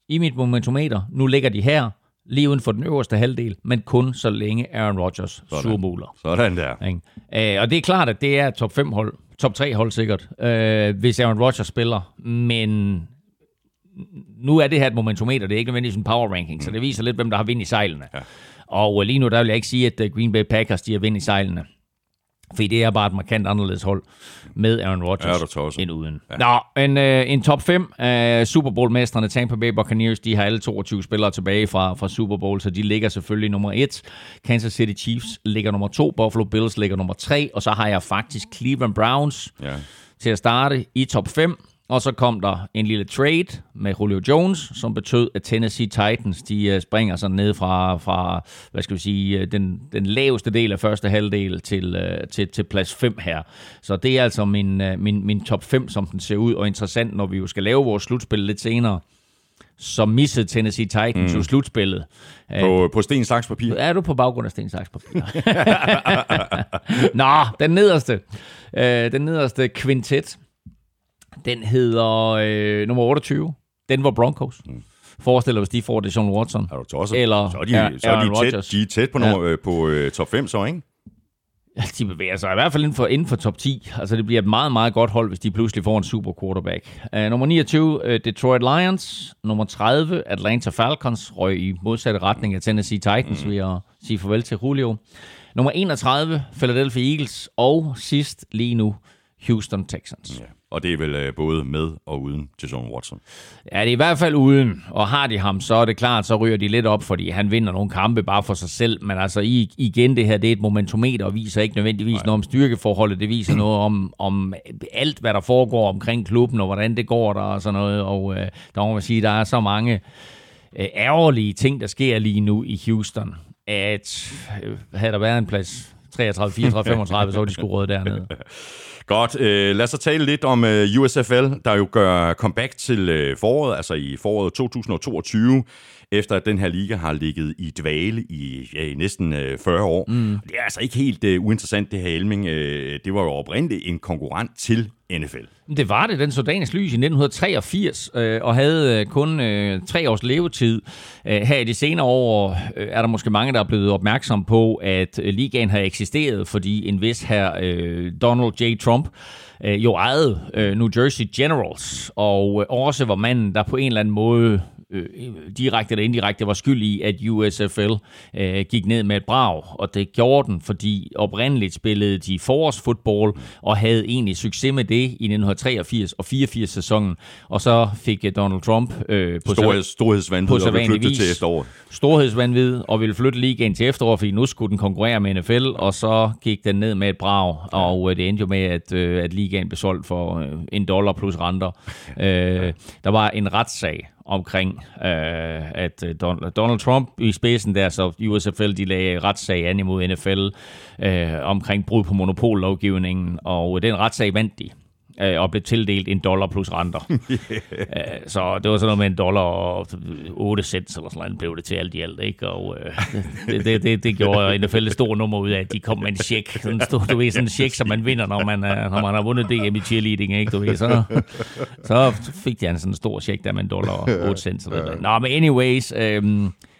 i mit momentometer, nu ligger de her, lige uden for den øverste halvdel, men kun så længe Aaron Rodgers surmuler. Sådan der. Og det er klart, at det er top 5 hold, top 3 hold sikkert, hvis Aaron Rodgers spiller, men nu er det her et momentometer, det er ikke nødvendigvis en power ranking, så det viser lidt, hvem der har vind i sejlene. Ja. Og lige nu, der vil jeg ikke sige, at Green Bay Packers, de har vind i sejlene. Fordi det er bare et markant anderledes hold med Aaron Rodgers end uden. Ja. Nå, en top 5. Super Bowl-mesterne Tampa Bay Buccaneers, de har alle 22 spillere tilbage fra Super Bowl, så de ligger selvfølgelig nummer 1. Kansas City Chiefs ligger nummer 2. Buffalo Bills ligger nummer 3. Og så har jeg faktisk Cleveland Browns til at starte i top 5. Og så kom der en lille trade med Julio Jones, som betød, at Tennessee Titans, de springer sådan ned fra hvad skal vi sige, den laveste del af første halvdel til plads 5 her. Så det er altså min top 5, som den ser ud, og interessant, når vi jo skal lave vores slutspil lidt senere, så missede Tennessee Titans jo slutspillet. På sten, saks, papir. Er du på baggrund af sten, saks, papir? Nå, den nederste kvintet, den hedder nummer 28, Denver Broncos. Forestiller, hvis de får Deshaun Watson. Er du tosset? Eller så er de tæt på, på top 5 så, ikke? Ja, de bevæger sig i hvert fald inden for top 10. Altså, det bliver et meget, meget godt hold, hvis de pludselig får en super quarterback. Nummer 29, Detroit Lions. Nummer 30, Atlanta Falcons. Røg i modsatte retning af Tennessee Titans, ved at sige farvel til Julio. Nummer 31, Philadelphia Eagles. Og sidst lige nu, Houston Texans. Ja. Og det er vel både med og uden Deshaun Watson. Ja, det er i hvert fald uden. Og har de ham, så er det klart, så ryger de lidt op, fordi han vinder nogle kampe bare for sig selv. Men altså igen, det her, det er et momentometer, og viser ikke nødvendigvis noget om styrkeforholdet. Det viser noget om alt, hvad der foregår omkring klubben, og hvordan det går der og sådan noget. Og der må man sige, der er så mange ærgerlige ting, der sker lige nu i Houston, at havde der været en plads 33, 34, 35, så var de sgu røde dernede. Godt. Lad os så tale lidt om USFL, der jo gør comeback til foråret, altså i foråret 2022, efter at den her liga har ligget i dvale i næsten 40 år. Det er altså ikke helt uinteressant, det her Elming. Det var jo oprindeligt en konkurrent til NFL. Det var det, den så dagens lys i 1983, og havde kun 3 års levetid. Her i de senere år er der måske mange, der er blevet opmærksom på, at ligaen har eksisteret, fordi en vis her Donald J. Trump jo ejede New Jersey Generals, og også var manden, der på en eller anden måde direkte eller indirekte var skyld i, at USFL gik ned med et brag, og det gjorde den, fordi oprindeligt spillede de forårsfodbold og havde egentlig succes med det i 1983 og 84 sæsonen, og så fik Donald Trump storhedsvanvid og ville flytte til efteråret. Storhedsvanvid og ville flytte ligaen til efteråret, fordi nu skulle den konkurrere med NFL, og så gik den ned med et brag, og det endte jo med, at ligaen blev solgt for $1 plus renter. Der var en retssag omkring, at Donald Trump i spidsen der, så USFL, de lagde retssag an imod NFL omkring brud på monopollovgivningen, og den retssag vandt de, og blev tildelt $1 plus renter. Yeah. Så det var sådan noget med $1.08 eller sådan noget, blev det til alt i alt, ikke? Og det gjorde NFL et stort nummer ud af, at de kom med en check. Sådan en check, som man vinder, når man har vundet DM i cheerleading, ikke? Du ved, så fik de sådan en stor check der med $1.08. Nå, men anyways,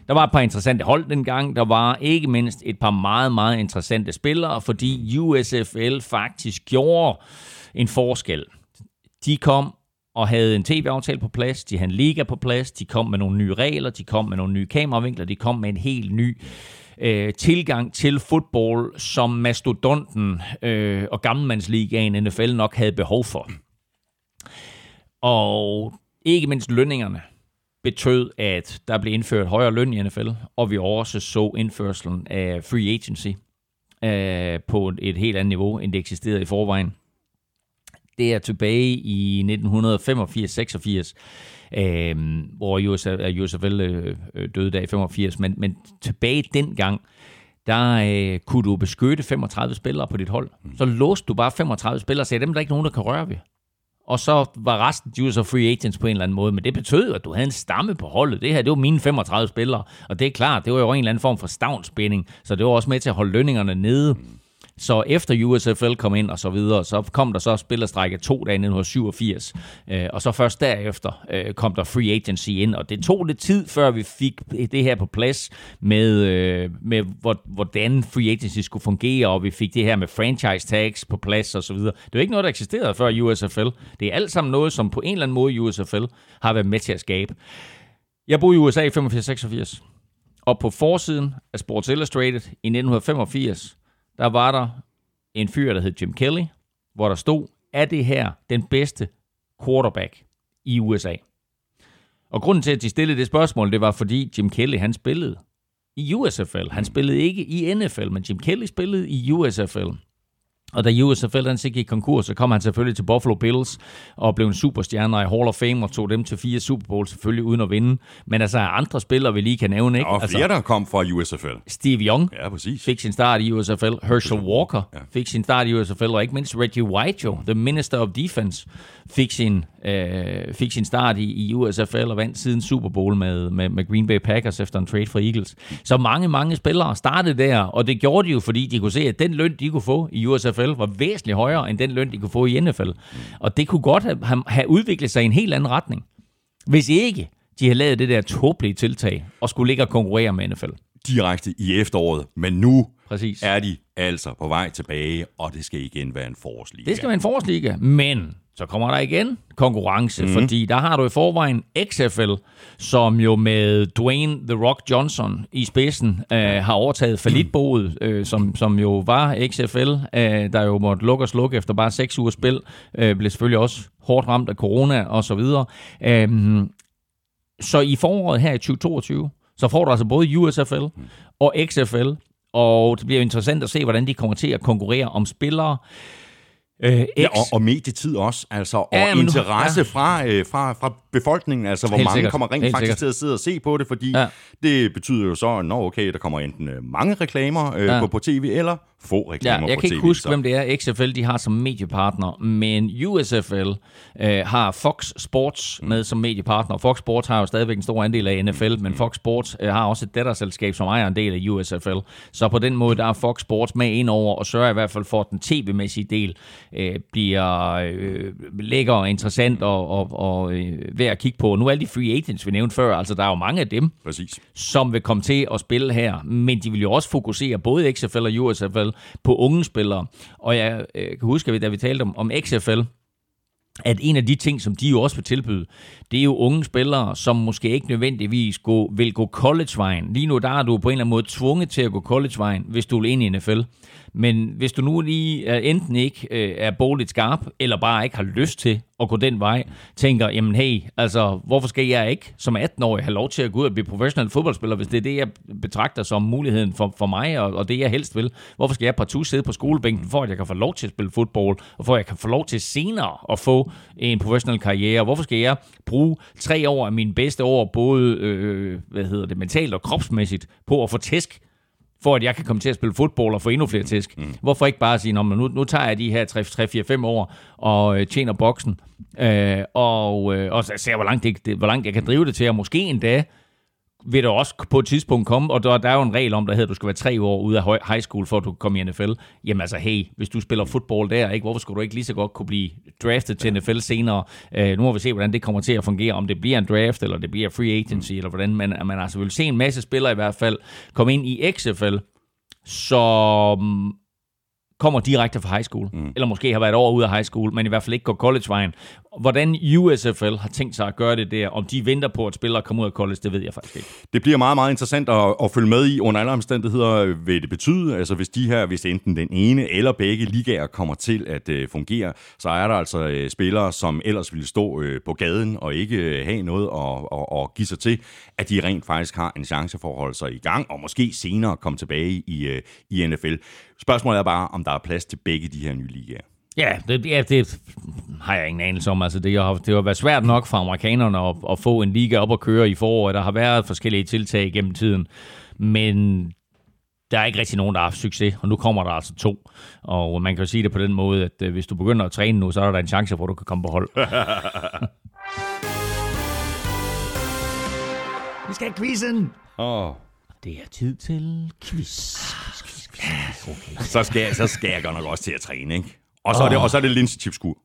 der var et par interessante hold dengang. Der var ikke mindst et par meget, meget interessante spillere, fordi USFL faktisk gjorde en forskel. De kom og havde en tv-aftale på plads, de havde en liga på plads, de kom med nogle nye regler, de kom med nogle nye kameravinkler, de kom med en helt ny tilgang til fodbold, som mastodonten og gammelmandsligaen NFL nok havde behov for. Og ikke mindst lønningerne betød, at der blev indført højere løn i NFL, og vi også så indførselen af free agency på et helt andet niveau, end det eksisterede i forvejen. Det er tilbage i 1985-86, hvor USFL døde der i 85, men tilbage dengang, der kunne du beskytte 35 spillere på dit hold. Så låste du bare 35 spillere og sagde, dem der er ikke nogen, der kan røre ved. Og så var resten de jo så free agents på en eller anden måde, men det betød, at du havde en stamme på holdet. Det her, det var mine 35 spillere, og det er klart, det var jo en eller anden form for stavnsbinding, så det var også med til at holde lønningerne nede. Så efter USFL kom ind og så videre, så kom der så spillerstrække 2 dage 1987, og så først derefter kom der free agency ind, og det tog lidt tid, før vi fik det her på plads med hvordan free agency skulle fungere, og vi fik det her med franchise tags på plads og så videre. Det var ikke noget, der eksisterede før USFL. Det er alt sammen noget, som på en eller anden måde USFL har været med til at skabe. Jeg boede i USA i 85-86, og på forsiden af Sports Illustrated i 1985, der var der en fyr, der hed Jim Kelly, hvor der stod, er det her den bedste quarterback i USA? Og grunden til, at de stillede det spørgsmål, det var, fordi Jim Kelly, han spillede i USFL. Han spillede ikke i NFL, men Jim Kelly spillede i USFL. Og da USFL, han gik konkurs, så kom han selvfølgelig til Buffalo Bills og blev en superstjerne i Hall of Fame og tog dem til 4 Super Bowl, selvfølgelig uden at vinde. Men altså andre spillere, vi lige kan nævne, ikke? Og flere, der kom fra USFL. Steve Young fik sin start i USFL. Herschel Walker fik sin start i USFL, og ikke mindst Reggie White, the Minister of Defense, fik sin start i USFL og vandt siden Super Bowl med Green Bay Packers efter en trade fra Eagles. Så mange, mange spillere startede der, og det gjorde de jo, fordi de kunne se, at den løn, de kunne få i USFL, var væsentligt højere end den løn, de kunne få i NFL. Og det kunne godt have udviklet sig i en helt anden retning, hvis ikke de havde lavet det der tåbelige tiltag og skulle ligge og konkurrere med NFL. Direkte i efteråret, men nu er de altså på vej tilbage, og det skal igen være en forårsliga. Det skal være en forårsliga, men så kommer der igen konkurrence, fordi der har du i forvejen XFL, som jo med Dwayne The Rock Johnson i spidsen har overtaget fallitboet, som jo var XFL, der jo måtte lukke og slukke efter bare 6 ugers spil, blev selvfølgelig også hårdt ramt af corona og så videre. Så i foråret her i 2022, så får du altså både USFL og XFL, og det bliver interessant at se, hvordan de kommer til at konkurrere om spillere. Ja, og medietid også, altså, og ja, interesse fra befolkningen, altså hvor mange kommer rent faktisk til at sidde og se på det, fordi det betyder jo så, at okay, der kommer enten mange reklamer på tv, eller få reklamer på TV. Jeg kan ikke huske, hvem det er. XFL, de har som mediepartner, men USFL har Fox Sports med som mediepartner. Fox Sports har jo stadigvæk en stor andel af NFL, men Fox Sports har også et datterselskab, som ejer en del af USFL. Så på den måde, der er Fox Sports med ind over, og sørger i hvert fald for, at den tv-mæssige del bliver lækker og interessant og værd at kigge på. Nu er alle de free agents, vi nævnte før, altså der er jo mange af dem, præcis, som vil komme til at spille her, men de vil jo også fokusere både XFL og USFL på unge spillere. Og jeg kan huske, da vi talte om XFL, at en af de ting, som de jo også vil tilbyde, det er jo unge spillere, som måske ikke nødvendigvis vil gå collegevejen. Lige nu der er du på en eller anden måde tvunget til at gå collegevejen, hvis du vil ind i NFL. Men hvis du nu lige enten ikke er boligt skarp, eller bare ikke har lyst til at gå den vej, tænker, jamen hey, altså hvorfor skal jeg ikke som 18-årig have lov til at gå ud og blive professionel fodboldspiller, hvis det er det, jeg betragter som muligheden for mig, og det jeg helst vil. Hvorfor skal jeg partout sidde på skolebænken, for at jeg kan få lov til at spille fodbold, og for at jeg kan få lov til senere at få en professionel karriere? Hvorfor skal jeg bruge 3 år af mine bedste år, både mentalt og kropsmæssigt, på at få tæsk, for at jeg kan komme til at spille fodbold og få endnu flere tæsk? Hvorfor ikke bare sige, nu tager jeg de her 3-4-5 år og tjener boksen, og ser, hvor langt jeg kan drive det til, og måske en dag vil der også på et tidspunkt komme, og der er jo en regel om, der hedder, at du skal være 3 år ude af high school, for at du kan komme i NFL. Jamen altså, hey, hvis du spiller fodbold der, ikke, hvorfor skulle du ikke lige så godt kunne blive draftet til NFL senere? Nu må vi se, hvordan det kommer til at fungere, om det bliver en draft, eller det bliver free agency, eller hvordan, men man altså vil se en masse spillere i hvert fald komme ind i XFL, som kommer direkte fra high school, eller måske har været et år ude af high school, men i hvert fald ikke går collegevejen. Hvordan USFL har tænkt sig at gøre det der, om de venter på, at spillere kommer ud af college, det ved jeg faktisk ikke. Det bliver meget, meget interessant at følge med i. Under alle omstændigheder vil det betyde, altså hvis enten den ene eller begge ligaer kommer til at fungere, så er der altså spillere, som ellers ville stå på gaden og ikke have noget at give sig til, at de rent faktisk har en chance for at holde sig i gang, og måske senere komme tilbage i NFL. Spørgsmålet er bare, om der er plads til begge de her nye ligaer. Ja, det har jeg ingen anelse om. Altså, det har været svært nok for amerikanerne at få en liga op at køre i foråret. Der har været forskellige tiltag gennem tiden, men der er ikke rigtig nogen, der har haft succes, og nu kommer der altså 2. Og man kan jo sige det på den måde, at hvis du begynder at træne nu, så er der en chance for, at du kan komme på hold. Vi skal have quizzen! Det er tid til quiz. Okay. Så skal jeg godt nok også til at træne, ikke? Og så er det, linsechipskur.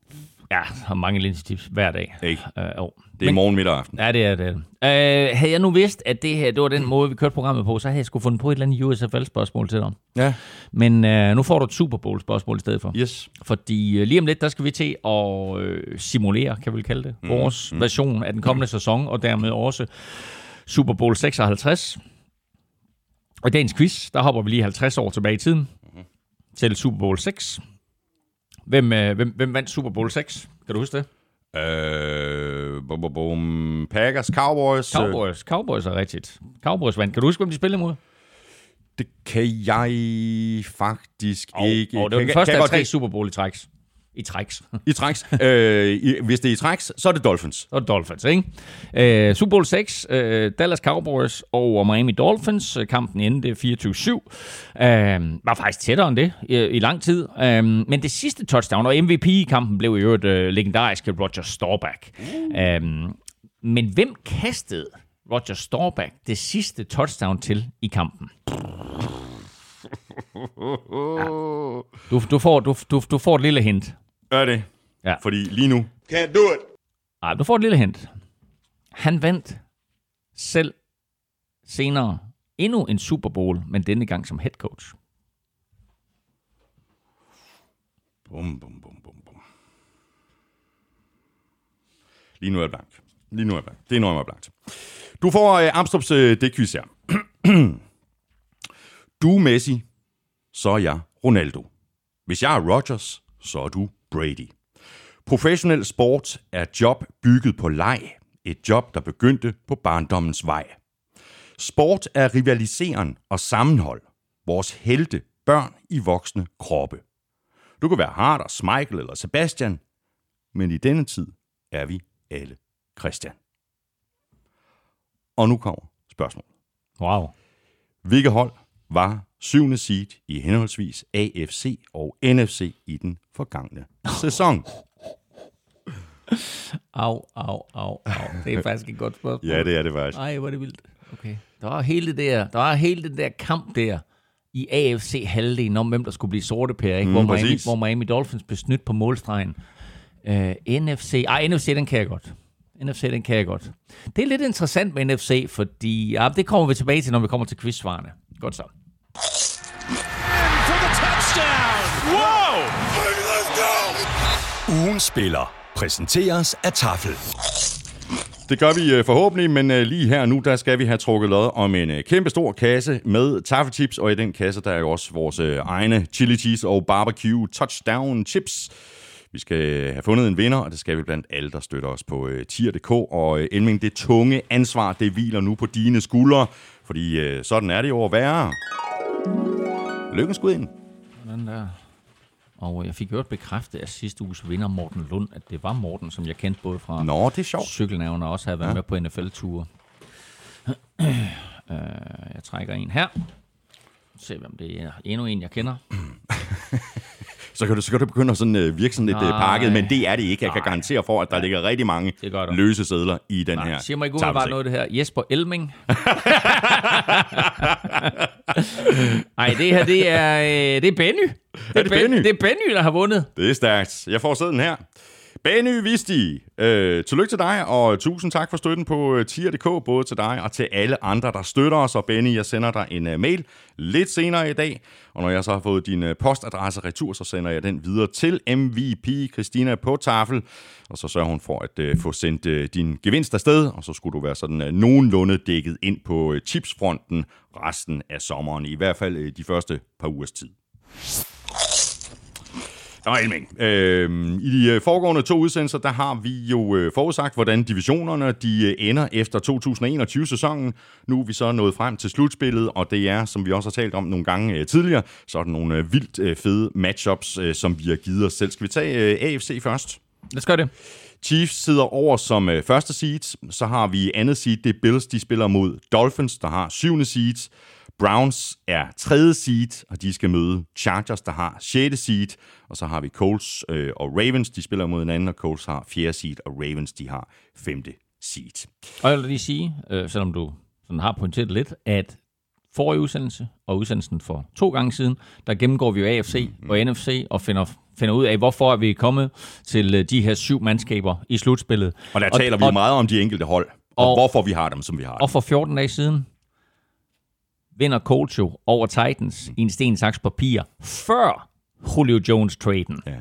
Ja, har mange linsetips hver dag. Ikke? Det er morgen, middag og aften. Ja, det er det. Havde jeg nu vidst, at det her det var den måde, vi kørte programmet på, så havde jeg sgu fundet på et eller andet USFL-spørgsmål til dig. Ja. Men nu får du et Super Bowl-spørgsmål i stedet for. Yes. Fordi lige om lidt, der skal vi til at simulere, kan vi kalde det, vores version af den kommende sæson, og dermed også Super Bowl 56. Og i dagens quiz, der hopper vi lige 50 år tilbage i tiden til Super Bowl 6. Hvem vandt Super Bowl 6? Kan du huske det? Packers, Cowboys. Cowboys er rigtigt. Cowboys vandt. Kan du huske, hvem de spillede mod? Det kan jeg faktisk ikke. Og det var den første af 3 Super Bowl i træk. Hvis det er i træks, så er det Dolphins. Så er det Dolphins, ikke? Super Bowl 6, Dallas Cowboys over Miami Dolphins. Kampen endte 24-7. Var faktisk tættere end det i lang tid. Men det sidste touchdown, og MVP i kampen, blev i øvrigt legendariske Roger Staubach. Men hvem kastede Roger Staubach det sidste touchdown til i kampen? Ja. Du får et lille hint. Gør det. Ja. Fordi lige nu... Can't do it. Nej, du får et lille hint. Han vandt selv senere endnu en Super Bowl, men denne gang som head coach. Bum. Lige nu er jeg blank. Det er enormt blankt. Du får Amstrup's D-quiz her. Du er Messi, så er jeg Ronaldo. Hvis jeg er Rodgers, så er du Brady. Professionel sport er et job bygget på leg. Et job, der begyndte på barndommens vej. Sport er rivaliseren og sammenhold. Vores helte børn i voksne kroppe. Du kan være Harder, Michael eller Sebastian, men i denne tid er vi alle Christian. Og nu kommer spørgsmålet. Wow. Hvilket hold var 7. seed i henholdsvis AFC og NFC i den forgangne sæson. Au. Det er faktisk et godt spørgsmål. Ja, det er det faktisk. Ej, hvor er det vildt. Okay. Der var hele den der kamp der i AFC-halvdelen om, hvem der skulle blive sortepære, ikke? Hvor Miami Dolphins blev snydt på målstregen. NFC, den kan jeg godt. Det er lidt interessant med NFC, fordi... det kommer vi tilbage til, når vi kommer til quiz-svarene. Godt så. Wow! Ugen spiller præsenteres af Tafel. Det gør vi forhåbentlig, men lige her nu, der skal vi have trukket lod om en kæmpe stor kasse med Tafel-chips, og i den kasse, der er jo også vores egne chili cheese og barbecue touchdown-chips. Vi skal have fundet en vinder, og det skal vi blandt alle, der støtter os på tier.dk. Og Elming, det tunge ansvar, det hviler nu på dine skuldre, fordi sådan er det jo at være. Lykken skud ind. Sådan der. Og jeg fik hørt bekræftet af sidste uges vinder Morten Lund, at det var Morten, som jeg kendte både fra cykelnavne og også har været med på NFL-ture. Jeg trækker en her. Se, om det er endnu en, jeg kender. Så kan du begynde at virke sådan lidt pakket, men det er det ikke. Jeg kan garantere for, at der ligger rigtig mange løse sedler i den her. Siger mig ikke umiddelbart noget af det her. Jesper Elming. Nej, det her, det er Benny. Det er Benny, der har vundet. Det er stærkt. Jeg får sæden her. Benny Visti, tillykke til dig, og tusind tak for støtten på tier.dk, både til dig og til alle andre, der støtter os. Og Benny, jeg sender dig en mail lidt senere i dag, og når jeg så har fået din postadresse retur, så sender jeg den videre til MVP Christina på Tafel, og så sørger hun for at få sendt din gevinst afsted, og så skulle du være sådan nogenlunde dækket ind på tipsfronten resten af sommeren, i hvert fald de første par ugers tid. I de foregående 2 udsendelser, der har vi jo forudsagt, hvordan divisionerne de ender efter 2021-sæsonen. Nu er vi så nået frem til slutspillet, og det er, som vi også har talt om nogle gange tidligere, sådan nogle vildt fede matchups, som vi har givet os selv. Skal vi tage AFC først? Lad os gøre det. Chiefs sidder over som første seed. Så har vi andet seed, det er Bills, de spiller mod Dolphins, der har 7. seed. Browns er 3. seed, og de skal møde Chargers, der har 6. seed. Og så har vi Colts og Ravens, de spiller mod hinanden, og Colts har 4. seed, og Ravens, de har 5. seed. Og jeg vil lige sige, selvom du sådan har pointeret lidt, at forrige udsendelse og udsendelsen for 2 gange siden, der gennemgår vi jo AFC og NFC og finder ud af, hvorfor er vi kommet til de her 7 mandskaber i slutspillet. Og der taler vi meget om de enkelte hold, og hvorfor vi har dem, som vi har dem. Og for 14 dage siden vinder Colts jo over Titans i en sten, saks, papir før Julio Jones-traden. Ja.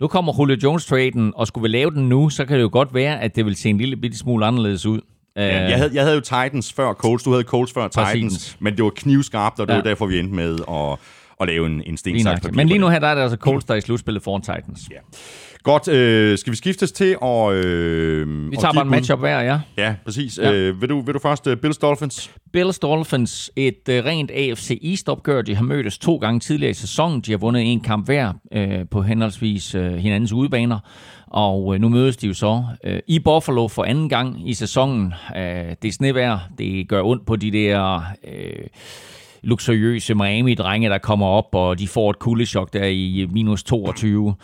Nu kommer Julio Jones-traden, og skulle vi lave den nu, så kan det jo godt være, at det vil se en lille bitte smule anderledes ud. Ja, jeg havde jo Titans før Colts, du havde Colts før Titans, præcis. Men det var knivskarpt, og det var derfor, vi endte med at lave en sten, saks, papir. Men lige nu her, der er det altså Colts, der i slutspillet foran Titans. Ja. Godt, skal vi skiftes til og vi tager bare en matchup hver, ja. Ja, præcis. Ja. Vil du først Bills Dolphins? Bills Dolphins, et rent AFC East-opgør. De har mødtes 2 gange tidligere i sæsonen. De har vundet en kamp hver på henholdsvis hinandens udebaner. Og nu mødes de jo så i Buffalo for anden gang i sæsonen. Det er snevejr. Det gør ondt på de der... luksuriøse Miami-drenge, der kommer op, og de får et kuldechok der i minus 22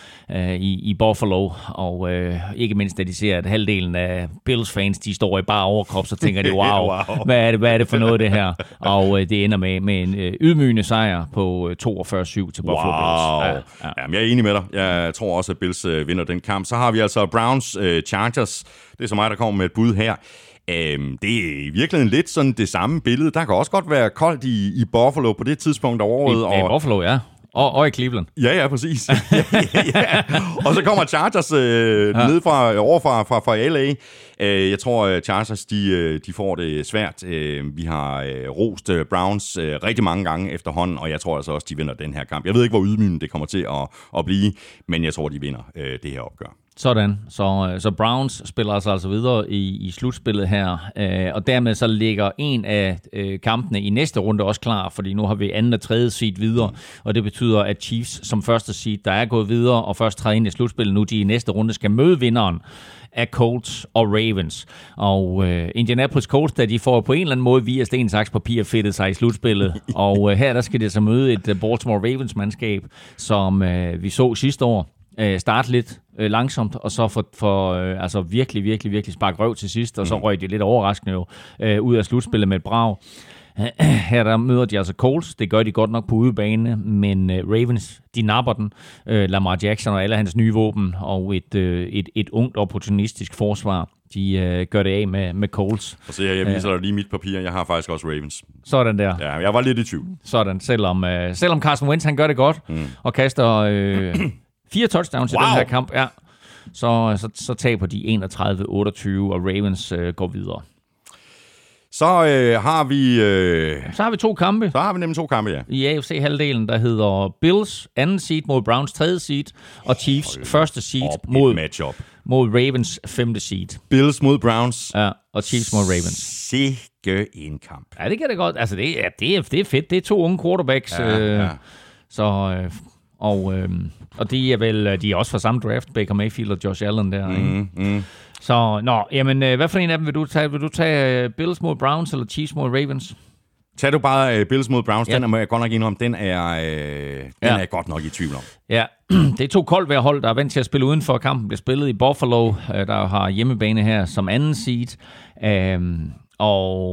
i Buffalo, og ikke mindst, da de ser, at halvdelen af Bills-fans, de står i bare overkrop, så tænker de, wow. Hvad er det for noget, det her? Og det ender med en ydmygende sejr på 42-7 til Buffalo Bills. Ja. Jamen, jeg er enig med dig. Jeg tror også, at Bills vinder den kamp. Så har vi altså Browns Chargers. Det er så mig, der kommer med et bud her. Det er i virkeligheden lidt sådan det samme billede. Der kan også godt være koldt i Buffalo på det tidspunkt af året. I Buffalo, ja. Og i Cleveland. Ja, præcis. Ja. Og så kommer Chargers ned fra LA. Jeg tror, at Chargers de får det svært. Vi har rost Browns rigtig mange gange efterhånden, og jeg tror altså også, de vinder den her kamp. Jeg ved ikke, hvor ydmygende det kommer til at blive, men jeg tror, de vinder det her opgør. Sådan, så Browns spiller sig altså videre i slutspillet her, og dermed så ligger en af kampene i næste runde også klar, fordi nu har vi anden og tredje seed videre, og det betyder, at Chiefs som første seed, der er gået videre og først træder ind i slutspillet nu, de i næste runde skal møde vinderen af Colts og Ravens. Og Indianapolis Colts, da de får på en eller anden måde via sten, saks, papir fedtet sig i slutspillet. Og her der skal det så møde et Baltimore Ravens-mandskab, som vi så sidste år. Starte lidt langsomt, og så for virkelig sparke røv til sidst, og så røg de lidt overraskende jo ud af slutspillet med et brag. Her der møder de altså Colts, det gør de godt nok på udebane, men Ravens, de napper den. Lamar Jackson og alle hans nye våben, og et ungt opportunistisk forsvar, de gør det af med Colts. Og så jeg viser dig lige mit papir, jeg har faktisk også Ravens. Sådan der. Ja, jeg var lidt i tvivl. Sådan, selvom Carson Wentz, han gør det godt, og kaster... 4 touchdowns i den her kamp, ja. Så taber de 31-28, og Ravens går videre. Så har vi nemlig to kampe, ja. I AFC-halvdelen, der hedder Bills 2. seed mod Browns 3. seed, og Chiefs 1. seed mod Ravens 5. seed. Bills mod Browns. Ja, og Chiefs mod Ravens. Sikke en kamp. Ja, det kan det godt. Altså, det er fedt. Det er to unge quarterbacks. Ja, ja. Og de er også fra samme draft, Baker Mayfield og Josh Allen der. Så, hvad for en af dem vil du tage? Vil du tage Bills mod Browns eller Chiefs mod Ravens? Tag du bare Bills mod Browns, ja. Den må jeg godt nok indrømme, den er jeg godt nok i tvivl om. Ja, det er to koldvejrhold, der er vant til at spille udenfor. Kampen bliver spillet i Buffalo, der har hjemmebane her som anden seed. Og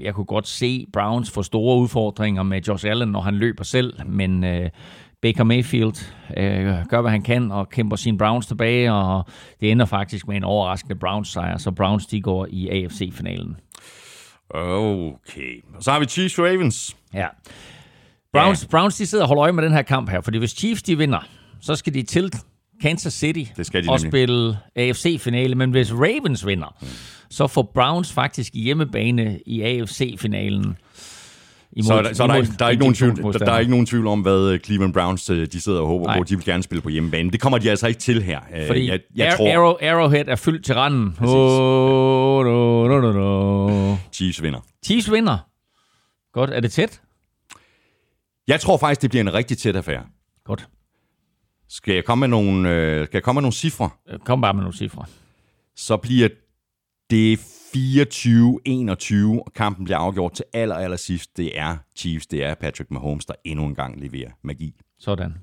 jeg kunne godt se Browns få store udfordringer med Josh Allen, når han løber selv, men... Baker Mayfield gør, hvad han kan, og kæmper sine Browns tilbage, og det ender faktisk med en overraskende Browns-sejr, så Browns de går i AFC-finalen. Okay. Så har vi Chiefs og Ravens. Ja. Browns de sidder og holder øje med den her kamp her, fordi hvis Chiefs de vinder, så skal de til Kansas City og spille AFC-finale, men hvis Ravens vinder, så får Browns faktisk hjemmebane i AFC-finalen. Der er ikke nogen tvivl om, hvad Cleveland Browns de sidder og håber på. De vil gerne spille på hjemmebane. Det kommer de altså ikke til her. Fordi jeg tror... Arrowhead er fyldt til randen. Chiefs vinder. Godt. Er det tæt? Jeg tror faktisk, det bliver en rigtig tæt affære. Godt. Skal jeg komme med nogle cifre? Kom bare med nogle cifre. Så bliver det 24-21, og kampen bliver afgjort til allersidst. Det er Chiefs, det er Patrick Mahomes, der endnu en gang leverer magi. Sådan.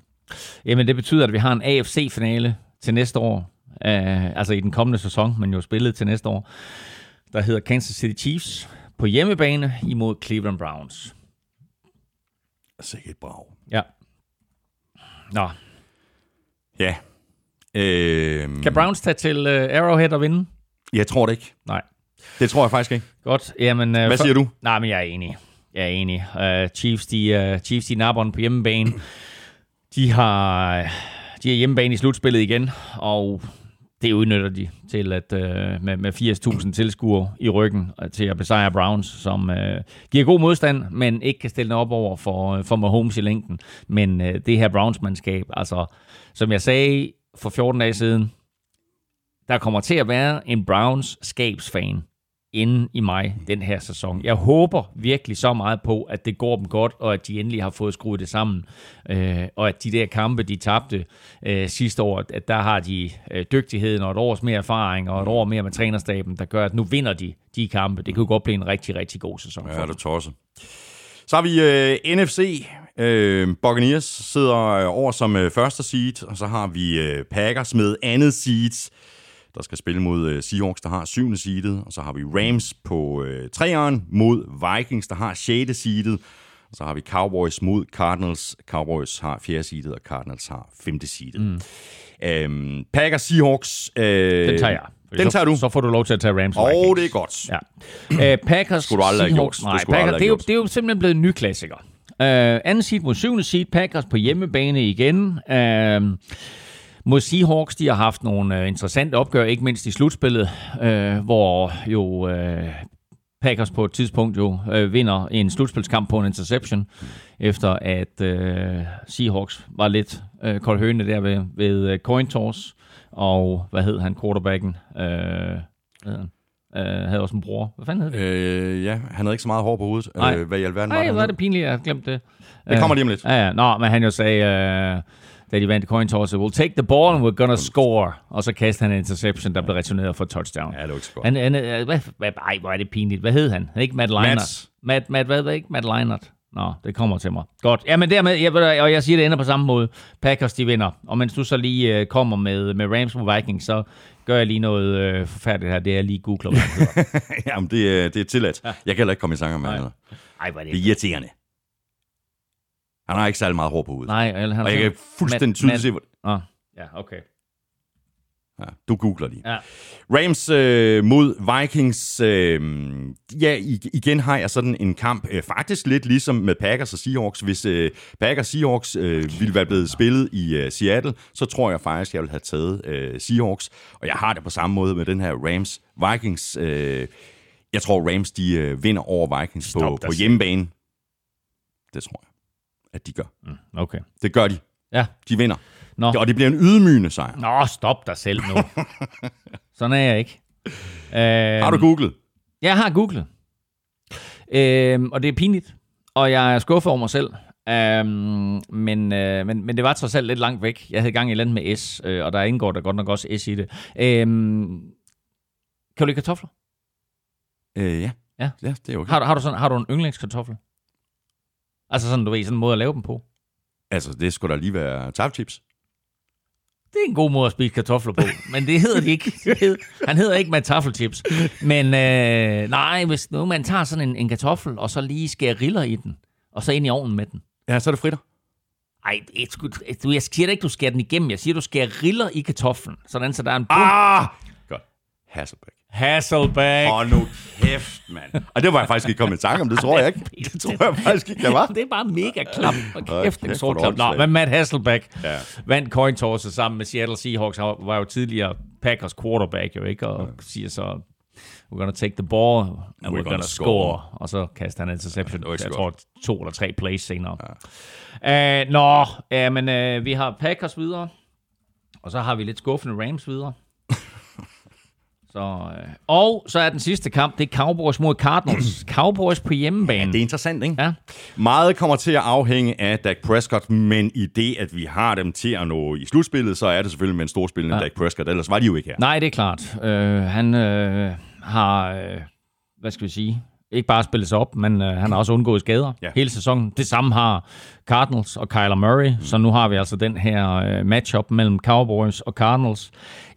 Jamen, det betyder, at vi har en AFC-finale til næste år, altså i den kommende sæson, men jo spillet til næste år, der hedder Kansas City Chiefs på hjemmebane imod Cleveland Browns. Sikkert brag. Ja. Nå. Ja. Kan Browns tage til Arrowhead og vinde? Jeg tror det ikke. Nej. Det tror jeg faktisk ikke. Godt. Jamen, hvad siger du? Nej, men jeg er enig. Chiefs, de napper den på hjemmebane. De er hjemmebane i slutspillet igen, og det udnytter de til at med 80.000 tilskuere i ryggen til at besejre Browns, som giver god modstand, men ikke kan stille den op over for Mahomes i længden. Men det her Browns-mandskab, altså som jeg sagde for 14 dage siden, der kommer til at være en Browns-skabsfan inden i maj den her sæson. Jeg håber virkelig så meget på, at det går dem godt, og at de endelig har fået skruet det sammen. Og at de der kampe, de tabte sidste år, at der har de dygtigheden og et års mere erfaring og et år mere med trænerstaben, der gør, at nu vinder de kampe. Det kunne godt blive en rigtig, rigtig god sæson. Ja, det tosser. Så har vi NFC. Buccaneers sidder over som første seed, og så har vi Packers med andet seed, der skal spille mod Seahawks, der har 7. seedet. Og så har vi Rams på 3'eren mod Vikings, der har 6. seedet. Og så har vi Cowboys mod Cardinals. Cowboys har 4. seedet, og Cardinals har 5. seedet. Packers, Seahawks... Den tager jeg. Den tager du. Så får du lov til at tage Rams. Det er godt. Ja. Packers, Seahawks... Nej, Packers, det er jo simpelthen blevet en ny klassiker. 2. seed mod 7. seed. Packers på hjemmebane igen. Mod Seahawks, de har haft nogle interessante opgør, ikke mindst i slutspillet, hvor jo Packers på et tidspunkt jo vinder en slutspilskamp på en interception, efter at Seahawks var lidt kold høne der ved coin toss, og hvad hed han, quarterbacken? Havde også en bror. Hvad fanden hed det? Ja, han havde ikke så meget hår på hovedet. Nej, hvad var det pinligt, jeg glemte det. Det kommer lige om lidt. Men han jo sagde... da de vandt coin tosset. We'll take the ball and we're gonna score. Og så kastede han en interception, der blev returneret for touchdown. Ja, det var ikke sport. Ej, hvor er det pinligt. Hvad hed han? Ikke Matt Leinart? Matt hvad? Ikke Matt Leinart? Nå, det kommer til mig. Godt. Ja, men dermed, og jeg siger, det ender på samme måde. Packers, de vinder. Og mens du så lige kommer med Rams på Vikings, så gør jeg lige noget forfærdeligt her. Det er lige googler. Jamen, det er tilladt. Ja. Jeg kan heller ikke komme i sanger med. Ej, hvor er det? Det er irriterende. Han har ikke særlig meget hår på hovedet. Nej, og jeg kan fuldstændig tydeligt se, hvor... Ja, okay. Ja, du googler lige. Ja. Rams mod Vikings. Ja, igen har jeg sådan en kamp. Faktisk lidt ligesom med Packers og Seahawks. Hvis Packers og Seahawks ville være blevet spillet i Seattle, så tror jeg faktisk, jeg ville have taget Seahawks. Og jeg har det på samme måde med den her Rams-Vikings. Jeg tror, Rams de vinder over Vikings på hjemmebane. Det tror jeg, at de gør. Okay. Det gør de. Ja. De vinder. Nå. Og det bliver en ydmygende sejr. Nå, stop dig selv nu. Sådan er jeg ikke. Har du googlet? Jeg har googlet. Og det er pinligt. Og jeg er skuffet over mig selv. Men det var trods alt lidt langt væk. Jeg havde gang i land med S, og der indgår der godt nok også S i det. Kan du lide kartofler? Ja, det er okay. Har du en yndlingskartoffel? Altså sådan, du ved, sådan en måde at lave dem på. Altså, det skulle da lige være tafchips. Det er en god måde at spise kartofler på, men det hedder de ikke. Han hedder ikke med taffelchips. Men nej, hvis nu man tager sådan en kartoffel, og så lige skærer riller i den, og så ind i ovnen med den. Ja, så er det fritter. Ej, jeg siger da ikke, du skærer den igennem. Jeg siger, du skærer riller i kartoflen, sådan så der er en bund. Ah! Godt. Hasselback. Åh, nu kæft, mand. Og det var jeg faktisk ikke kommet i tanke om. Det tror jeg ikke. Det tror jeg faktisk ikke, jeg var. Det er bare mega klap. Og kæft, en sort klap. Nå, men Matt Hasselback vandt coin tosset sammen med Seattle Seahawks. Han var jo tidligere Packers quarterback, jo ikke? Og siger så, we're gonna take the ball, and we're gonna score. Og så kaster han en interception. Jeg tror, 2 eller 3 plays senere. Vi har Packers videre. Og så har vi lidt skuffende Rams videre. Så, og så er den sidste kamp, det er Cowboys mod Cardinals. Cowboys på hjemmebane. Ja, det er interessant, ikke? Ja. Meget kommer til at afhænge af Dak Prescott, men i det, at vi har dem til at nå i slutspillet, så er det selvfølgelig med en storspillende Dak Prescott. Ellers var de jo ikke her. Nej, det er klart. Han har, hvad skal vi sige, ikke bare spillet sig op, men han har også undgået skader hele sæsonen. Det samme har Cardinals og Kyler Murray, så nu har vi altså den her matchup mellem Cowboys og Cardinals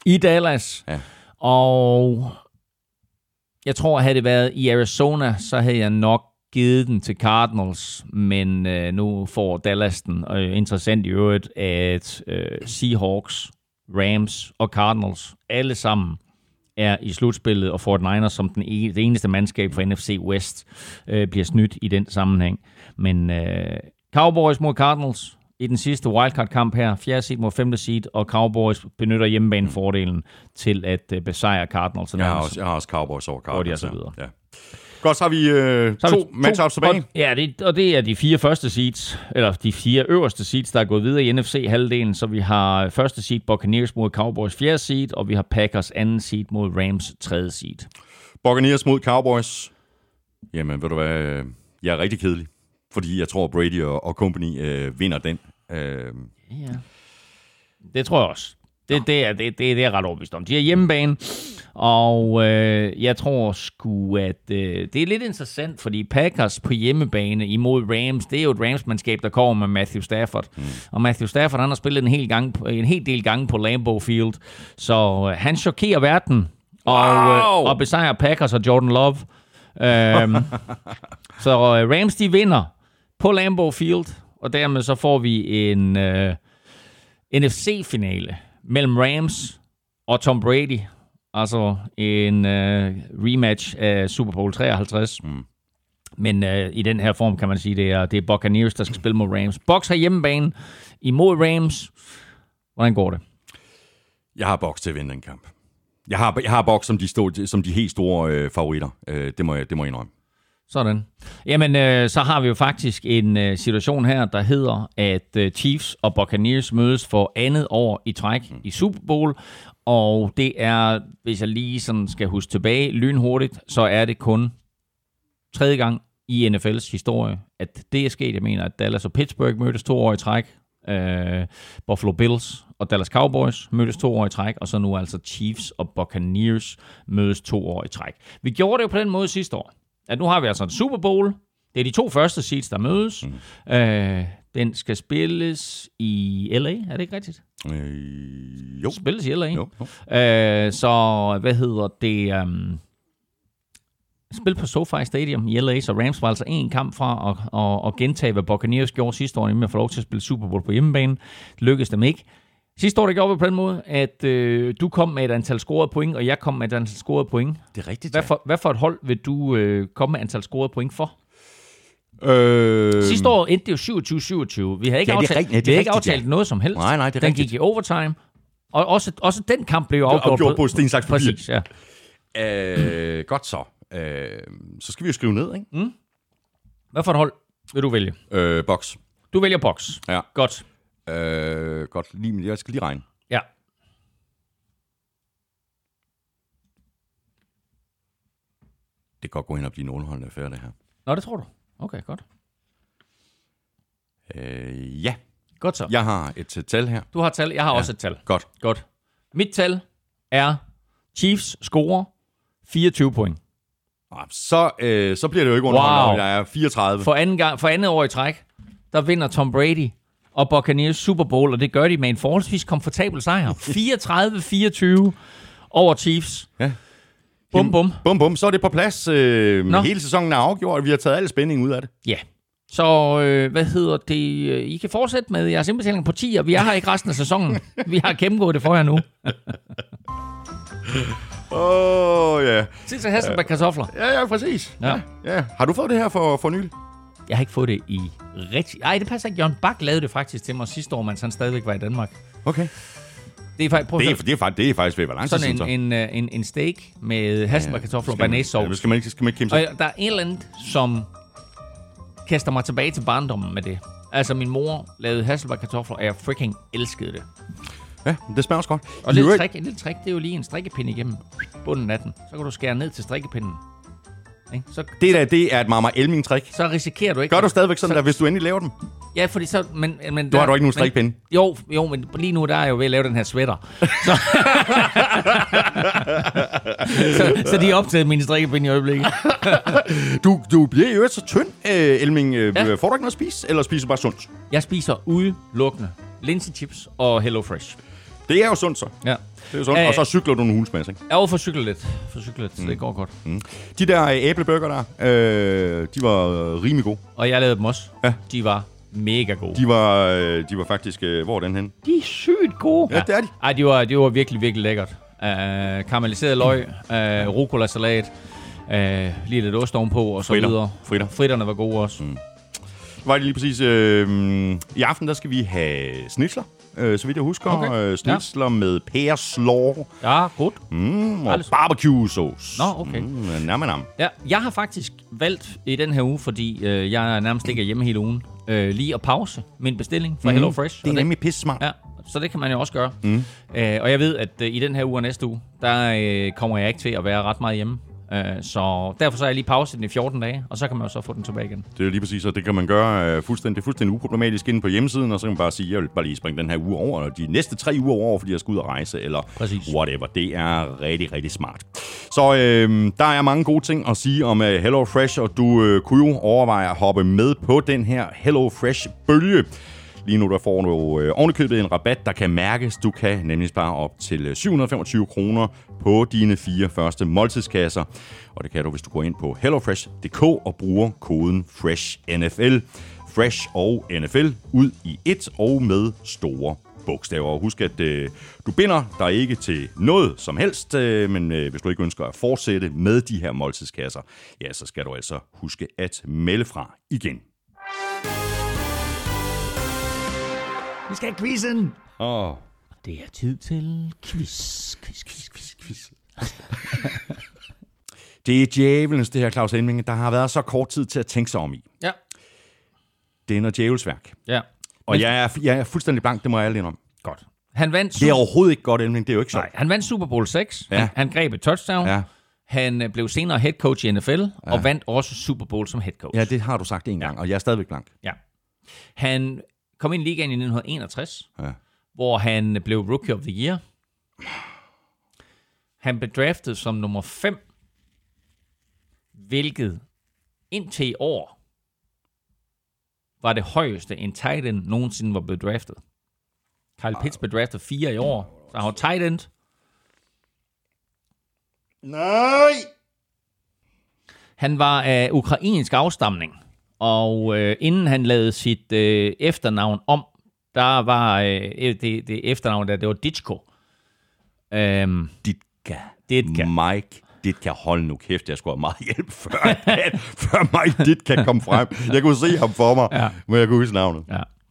i Dallas. Ja. Og jeg tror, havde det været i Arizona, så havde jeg nok givet den til Cardinals, men nu får Dallas den. Og interessant i øvrigt, at Seahawks, Rams og Cardinals alle sammen er i slutspillet, og 49ers som det eneste mandskab fra NFC West bliver snydt i den sammenhæng. Men Cowboys mod Cardinals i den sidste wildcard-kamp her, 4. seed mod 5. seed, og Cowboys benytter hjemmebanefordelen til at besejre Cardinals. Jeg har også Cowboys over Cardinals. Ja. Godt, så har vi to matchups tilbage. Ja, det er de 4 første seeds, eller de 4 øverste seeds, der er gået videre i NFC-halvdelen, så vi har første seed Buccaneers mod Cowboys 4. seed, og vi har Packers 2. seed mod Rams 3. seed. Buccaneers mod Cowboys. Jamen, ved du hvad? Jeg er rigtig kedelig, fordi jeg tror, Brady og company vinder den. Ja. Det tror jeg også. Det er ret overbevist om. De er hjemmebane, og jeg tror sgu, at det er lidt interessant, fordi Packers på hjemmebane imod Rams, det er jo et Rams-mandskab, der kommer med Matthew Stafford. Og Matthew Stafford, han har spillet en hel del gange på Lambeau Field, så han chokerer verden og besejrer Packers og Jordan Love. Så Rams, de vinder på Lambeau Field, og dermed så får vi en NFC-finale mellem Rams og Tom Brady. Altså en rematch af Super Bowl 53. Men i den her form kan man sige, det er Buccaneers, der skal spille mod Rams. Bucs har hjemmebane imod Rams. Hvordan går det? Jeg har Bucs til at vinde den kamp. Jeg har Bucs som de helt store favoritter. Det må jeg indrømme. Sådan. Jamen, så har vi jo faktisk en situation her, der hedder, at Chiefs og Buccaneers mødes for andet år i træk i Super Bowl. Og det er, hvis jeg lige sådan skal huske tilbage lynhurtigt, så er det kun 3. gang i NFL's historie, at det er sket. Jeg mener, at Dallas og Pittsburgh mødtes 2 år i træk. Buffalo Bills og Dallas Cowboys mødes 2 år i træk, og så nu altså Chiefs og Buccaneers mødes 2 år i træk. Vi gjorde det jo på den måde sidste år, at nu har vi altså en Super Bowl. Det er de 2 første seeds, der mødes. Mm. Den skal spilles i LA, er det ikke rigtigt? Jo. Spilles i LA. Jo. Så hvad hedder det? Spil på SoFi Stadium i LA, så Rams var altså en kamp fra at gentage, hvad Buccaneers gjorde sidste år, med at få lov til at spille Super Bowl på hjemmebane. Det lykkedes dem ikke. Sidste år, der gjorde vi på den måde, at du kom med et antal scorede point, og jeg kom med et antal scorede point. Det er rigtigt, ja. Hvad for et hold vil du komme med antal scorede point for? Sidste år endte det jo 27-27. Vi havde ikke aftalt noget som helst. Nej, det er rigtigt. Den gik i overtime. Og også den kamp blev afgjort på sten, saks, papir. Præcis, ja. Godt så. Så skal vi jo skrive ned, ikke? Mm. Hvad for et hold vil du vælge? Box. Du vælger box. Ja. Godt. Godt. Lige, jeg skal lige regne. Ja. Det kan godt gå hen og blive en underholdende affære, det her. Nå, det tror du. Okay, godt. Ja. Godt så. Jeg har et tal her. Du har et tal. Jeg har også et tal. Godt. Mit tal er Chiefs scorer 24 point. Så bliver det jo ikke underholdende, når jeg er 34. For andet år i træk, der vinder Tom Brady og Buccaneers Super Bowl, og det gør de med en forholdsvis komfortabel sejr. 34-24 over Chiefs. Ja. Bum, så er det på plads. Hele sæsonen er afgjort, og vi har taget alle spændingen ud af det. Ja. Så hvad hedder det? I kan fortsætte med jeres indbetaling på 10, og vi er her ikke resten af sæsonen. Vi har gennemgået det for jer nu. Sidst og hæsler med kartofler. Ja, præcis. Ja. Ja. Har du fået det her for nylig? Jeg har ikke fået det i rigtig... Ej, det passer ikke. Jørgen Bak lavede det faktisk til mig sidste år, mens han stadigvæk var i Danmark. Okay. Det er faktisk ved balance. Sådan en steak med hasselnødder, kartofler og bearnaisesauce. Det skal man ikke kæmpe sig. Og der er et eller andet, som kaster mig tilbage til barndommen med det. Altså, min mor lavede hasselnødder, kartofler, og jeg freaking elskede det. Ja, det smager også godt. Og en lille trick, det er jo lige en strikkepind igennem bunden af den. Så kan du skære ned til strikkepinden. Det er et meget, meget elming-trick. Så risikerer du ikke... Gør du stadigvæk sådan, hvis du endelig laver dem? Ja, fordi så... Men du har jo ikke nogen strikpinde. Jo, men lige nu der er jeg jo ved at lave den her sweater. Så de er optaget mine strikkepinde i øjeblikket. Du bliver jo så tynd, Elming. Ja. Får du ikke noget at spise, eller spiser du bare sundt? Jeg spiser udelukkende linsechips og Hello Fresh. Det er jo sundt, så. Ja. Det er jo sundt. Og så cykler du en hulsmasse, ikke? Ja, for cykler lidt. Det går godt. Mm. De der æblebøger der, de var rimelig gode. Og jeg lavede dem også. Ja. De var mega gode. De var faktisk... Hvor er den henne? De er sygt gode. Ja, det er de. Ej, de var virkelig, virkelig lækkert. Karamelliseret løg, rucola-salat, lige lidt ost ovenpå, og så videre. Fritterne var gode også. Mm. Var det lige præcis... I aften, der skal vi have snitsler. Så vidt jeg husker, snitsler med pæreslår. Ja, godt. Og barbecue-sauce. Nå, okay. Nam. Ja, jeg har faktisk valgt i den her uge, fordi jeg nærmest ikke er hjemme hele ugen, lige at pause min bestilling fra Hello Fresh. Det er nemlig pisse smart. Ja, så det kan man jo også gøre. Og jeg ved, at i den her uge og næste uge, der kommer jeg ikke til at være ret meget hjemme. Så derfor så har jeg lige pauset den i 14 dage, og så kan man jo så få den tilbage igen. Det er lige præcis, og det kan man gøre fuldstændig uproblematisk inde på hjemmesiden, og så kan man bare sige, jeg vil bare lige springe den her uge over, og de næste 3 uger over, fordi jeg skal ud og rejse, eller præcis. Whatever. Det er rigtig, rigtig smart. Så der er mange gode ting at sige om Hello Fresh, og du kunne jo overveje at hoppe med på den her Hello Fresh-bølge. Lige nu der får du ovenikøbet en rabat, der kan mærkes. Du kan nemlig spare op til 725 kroner på dine 4 første måltidskasser. Og det kan du, hvis du går ind på hellofresh.dk og bruger koden FRESHNFL. Fresh og NFL ud i et og med store bogstaver. Og husk, at du binder dig ikke til noget som helst, men hvis du ikke ønsker at fortsætte med de her måltidskasser, ja, så skal du altså huske at melde fra igen. Vi skal have quizzen. Det er tid til quiz. Det er djævelens, det her Claus Elmegaard, der har været så kort tid til at tænke sig om i. Ja. Det er noget djævelsværk. Ja. Og jeg er fuldstændig blank, det må jeg alene om. Godt. Han vandt det er overhovedet ikke godt, Elmegaard, det er jo ikke så. Nej, han vandt Super Bowl 6, ja. han greb et touchdown, ja. Han blev senere head coach i NFL, ja. Og vandt også Super Bowl som head coach. Ja, det har du sagt en gang, og jeg er stadigvæk blank. Ja. Han Kom ind i ligaen i 1961, ja, hvor han blev Rookie of the Year. Han blev draftet som nummer 5, hvilket indtil i år var det højeste, en tight end nogensinde var blevet draftet. Kyle Pitts blev draftet 4 i år, så han var tight end. Nej! Han var af ukrainsk afstamning, og inden han lavede sit efternavn om, der var det efternavn der, det var Ditko. Ditka. Mike Ditka, hold nu kæft, jeg skulle have meget hjælp før Mike Ditka kom frem. Jeg kunne se ham for mig, ja, men jeg kunne huske navnet.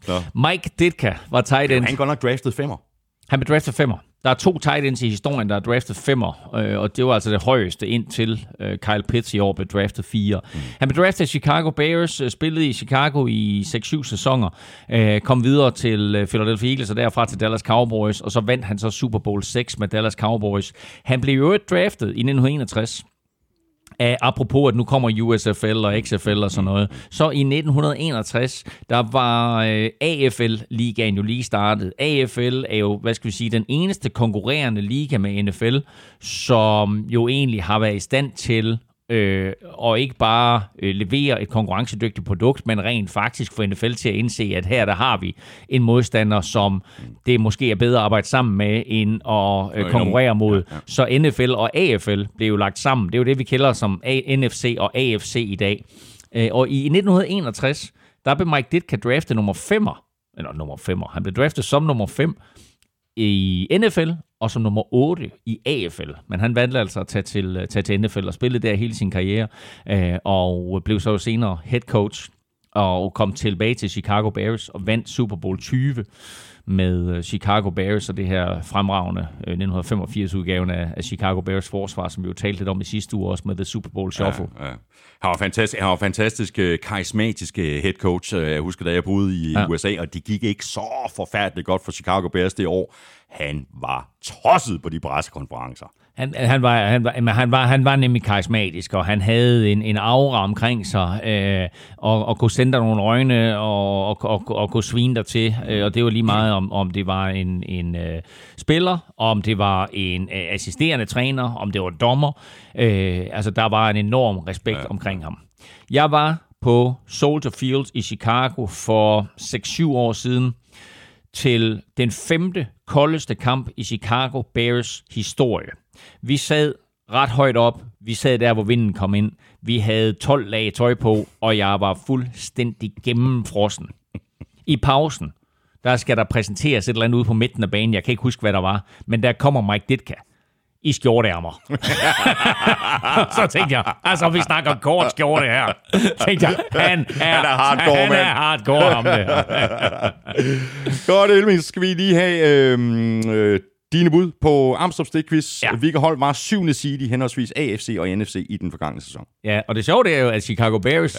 Ja. Mike Ditka var tight end. Han godt nok draftet 5'er. Han blev draftet 5'er. Der er 2 tight ends i historien, der er draftet 5'er, og det var altså det højeste indtil Kyle Pitts i år blev draftet 4. Mm. Han blev draftet i Chicago Bears, spillede i Chicago i 6-7 sæsoner, kom videre til Philadelphia Eagles og derfra til Dallas Cowboys, og så vandt han så Super Bowl 6 med Dallas Cowboys. Han blev jo draftet i 1961. Apropos, at nu kommer USFL og XFL og sådan noget. Så i 1961, der var AFL-ligaen jo lige startet. AFL er jo, hvad skal vi sige, den eneste konkurrerende liga med NFL, som jo egentlig har været i stand til og ikke bare levere et konkurrencedygtigt produkt, men rent faktisk få NFL til at indse, at her der har vi en modstander, som det måske er bedre at arbejde sammen med, end at konkurrere mod. Så NFL og AFL blev jo lagt sammen. Det er jo det, vi kalder som NFC og AFC i dag. Og i 1961, der blev Mike Ditka draftet nummer 5'er. Han blev draftet som nummer 5 i NFL, og som nummer 8 i AFL. Men han valgte altså at tage til NFL og spille der hele sin karriere, og blev så senere head coach og kom tilbage til Chicago Bears og vandt Super Bowl 20 med Chicago Bears og det her fremragende 1985-udgaven af Chicago Bears forsvar, som vi jo talte lidt om i sidste uge også med The Super Bowl Shuffle. Ja, ja. Han var fantastisk karismatisk head coach. Jeg husker, da jeg boede i USA, og det gik ikke så forfærdeligt godt for Chicago Bears det år. Han var tosset på de pressekonferencer. Han var nemlig karismatisk, og han havde en aura omkring sig, og kunne sende dig nogle øjne, og kunne svine dig til, og det var lige meget, om det var en spiller, om det var en assisterende træner, om det var dommer. Altså, der var en enorm respekt omkring ham. Jeg var på Soldier Field i Chicago for 6-7 år siden, til den 5. koldeste kamp i Chicago Bears historie. Vi sad ret højt op. Vi sad der, hvor vinden kom ind. Vi havde 12 lag tøj på, og jeg var fuldstændig gennemfrossen. I pausen, der skal der præsenteres et eller andet ude på midten af banen. Jeg kan ikke huske, hvad der var. Men der kommer Mike Ditka i skjorteærmer. Så tænkte jeg, altså vi snakker kort skjorte her. Tænkte jeg, han er hardcore ham der. Godt, Elvis, skal vi lige have dine bud på Amstrup Stikquiz. Ja. Hvilke hold var 7. seed i henholdsvis AFC og NFC i den forgangne sæson? Ja, og det sjove det er jo, at Chicago Bears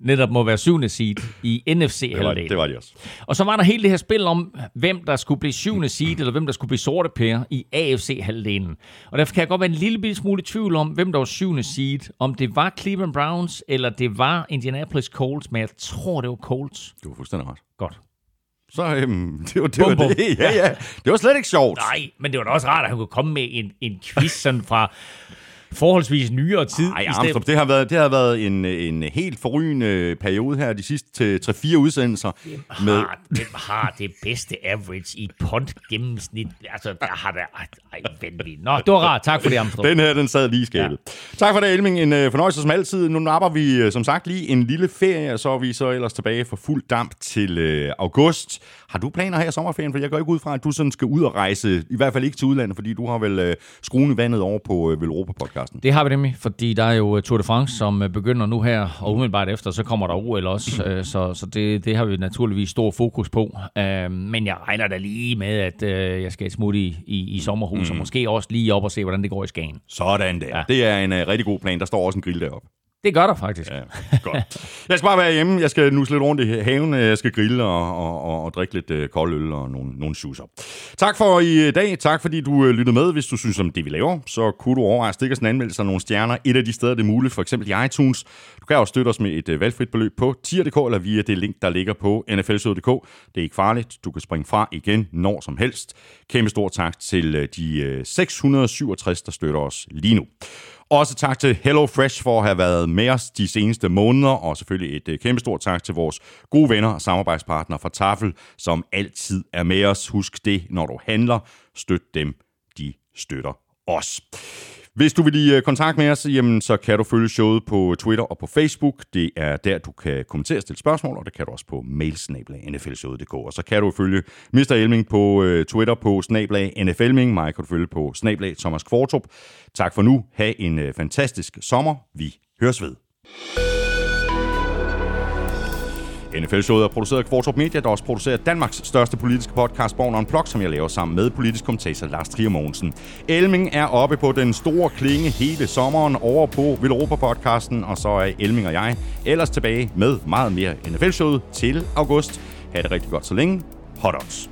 netop må være 7. seed i NFC. Det var de også. Og så var der hele det her spil om, hvem der skulle blive 7. seed, eller hvem der skulle blive sortepære i AFC-halvdelen. Og derfor kan jeg godt være en lille smule i tvivl om, hvem der var 7. seed. Om det var Cleveland Browns, eller det var Indianapolis Colts, men jeg tror, det var Colts. Du var fuldstændig ret. Godt. Så det var det. Ja. Det var slet ikke sjovt. Nej, men det var da også rart, at han kunne komme med en quiz sådan fra forholdsvis nyere tid. Nej, Amstrup, det har været en helt forrygende periode her de sidste 3-4 udsendelser. Hvem har det bedste average i punt gennemsnit? Altså, der har der... Ej, vanvittigt. Nå, det var rart. Tak for det, Amstrup. Den her, den sad lige i skabet. Ja. Tak for det, Elming. En fornøjelse som altid. Nu napper vi, som sagt, lige en lille ferie, og så er vi så ellers tilbage for fuld damp til august. Har du planer her i sommerferien? For jeg går ikke ud fra, at du sådan skal ud og rejse, i hvert fald ikke til udlandet, fordi du har vel skruen i vandet over på Velropa-podcast. Det har vi nemlig, fordi der er jo Tour de France, som begynder nu her, og umiddelbart efter, så kommer der OL også, så det har vi naturligvis stor fokus på. Men jeg regner da lige med, at jeg skal smutte i sommerhus, og måske også lige op og se, hvordan det går i Skagen. Sådan der. Ja. Det er en rigtig god plan. Der står også en grill deroppe. Det gør der faktisk. Ja, godt. Jeg skal bare være hjemme. Jeg skal nusle lidt rundt i haven. Jeg skal grille og drikke lidt kold øl og nogle shoes op. Tak for i dag. Tak fordi du lyttede med. Hvis du synes om det, vi laver, så kunne du overveje at stikke os en anmeldelse af nogle stjerner. Et af de steder, det er muligt, for eksempel i iTunes. Du kan også støtte os med et valgfrit beløb på tier.dk eller via det link, der ligger på nfl.dk. Det er ikke farligt. Du kan springe fra igen når som helst. Kæmpe stor tak til de 667, der støtter os lige nu. Også tak til Hello Fresh for at have været med os de seneste måneder, og selvfølgelig et kæmpestort tak til vores gode venner og samarbejdspartnere fra Tafel, som altid er med os. Husk det, når du handler. Støt dem, de støtter os. Hvis du vil i kontakt med os, jamen, så kan du følge showet på Twitter og på Facebook. Det er der, du kan kommentere og stille spørgsmål, og det kan du også på mail@nflshowet.dk. Og så kan du følge Mr. Elming på Twitter på @nflming. Mig kan du følge på @Thomas Kvartrup. Tak for nu. Ha' en fantastisk sommer. Vi høres ved. NFL-showet er produceret af Kvartrup Media, der også producerer Danmarks største politiske podcast, Born Unplugged, som jeg laver sammen med politisk kommentator Lars Trier Mogensen. Elming er oppe på den store klinge hele sommeren over på Villeuropa-podcasten, og så er Elming og jeg ellers tilbage med meget mere NFL-showet til august. Ha' det rigtig godt så længe. Hot odds.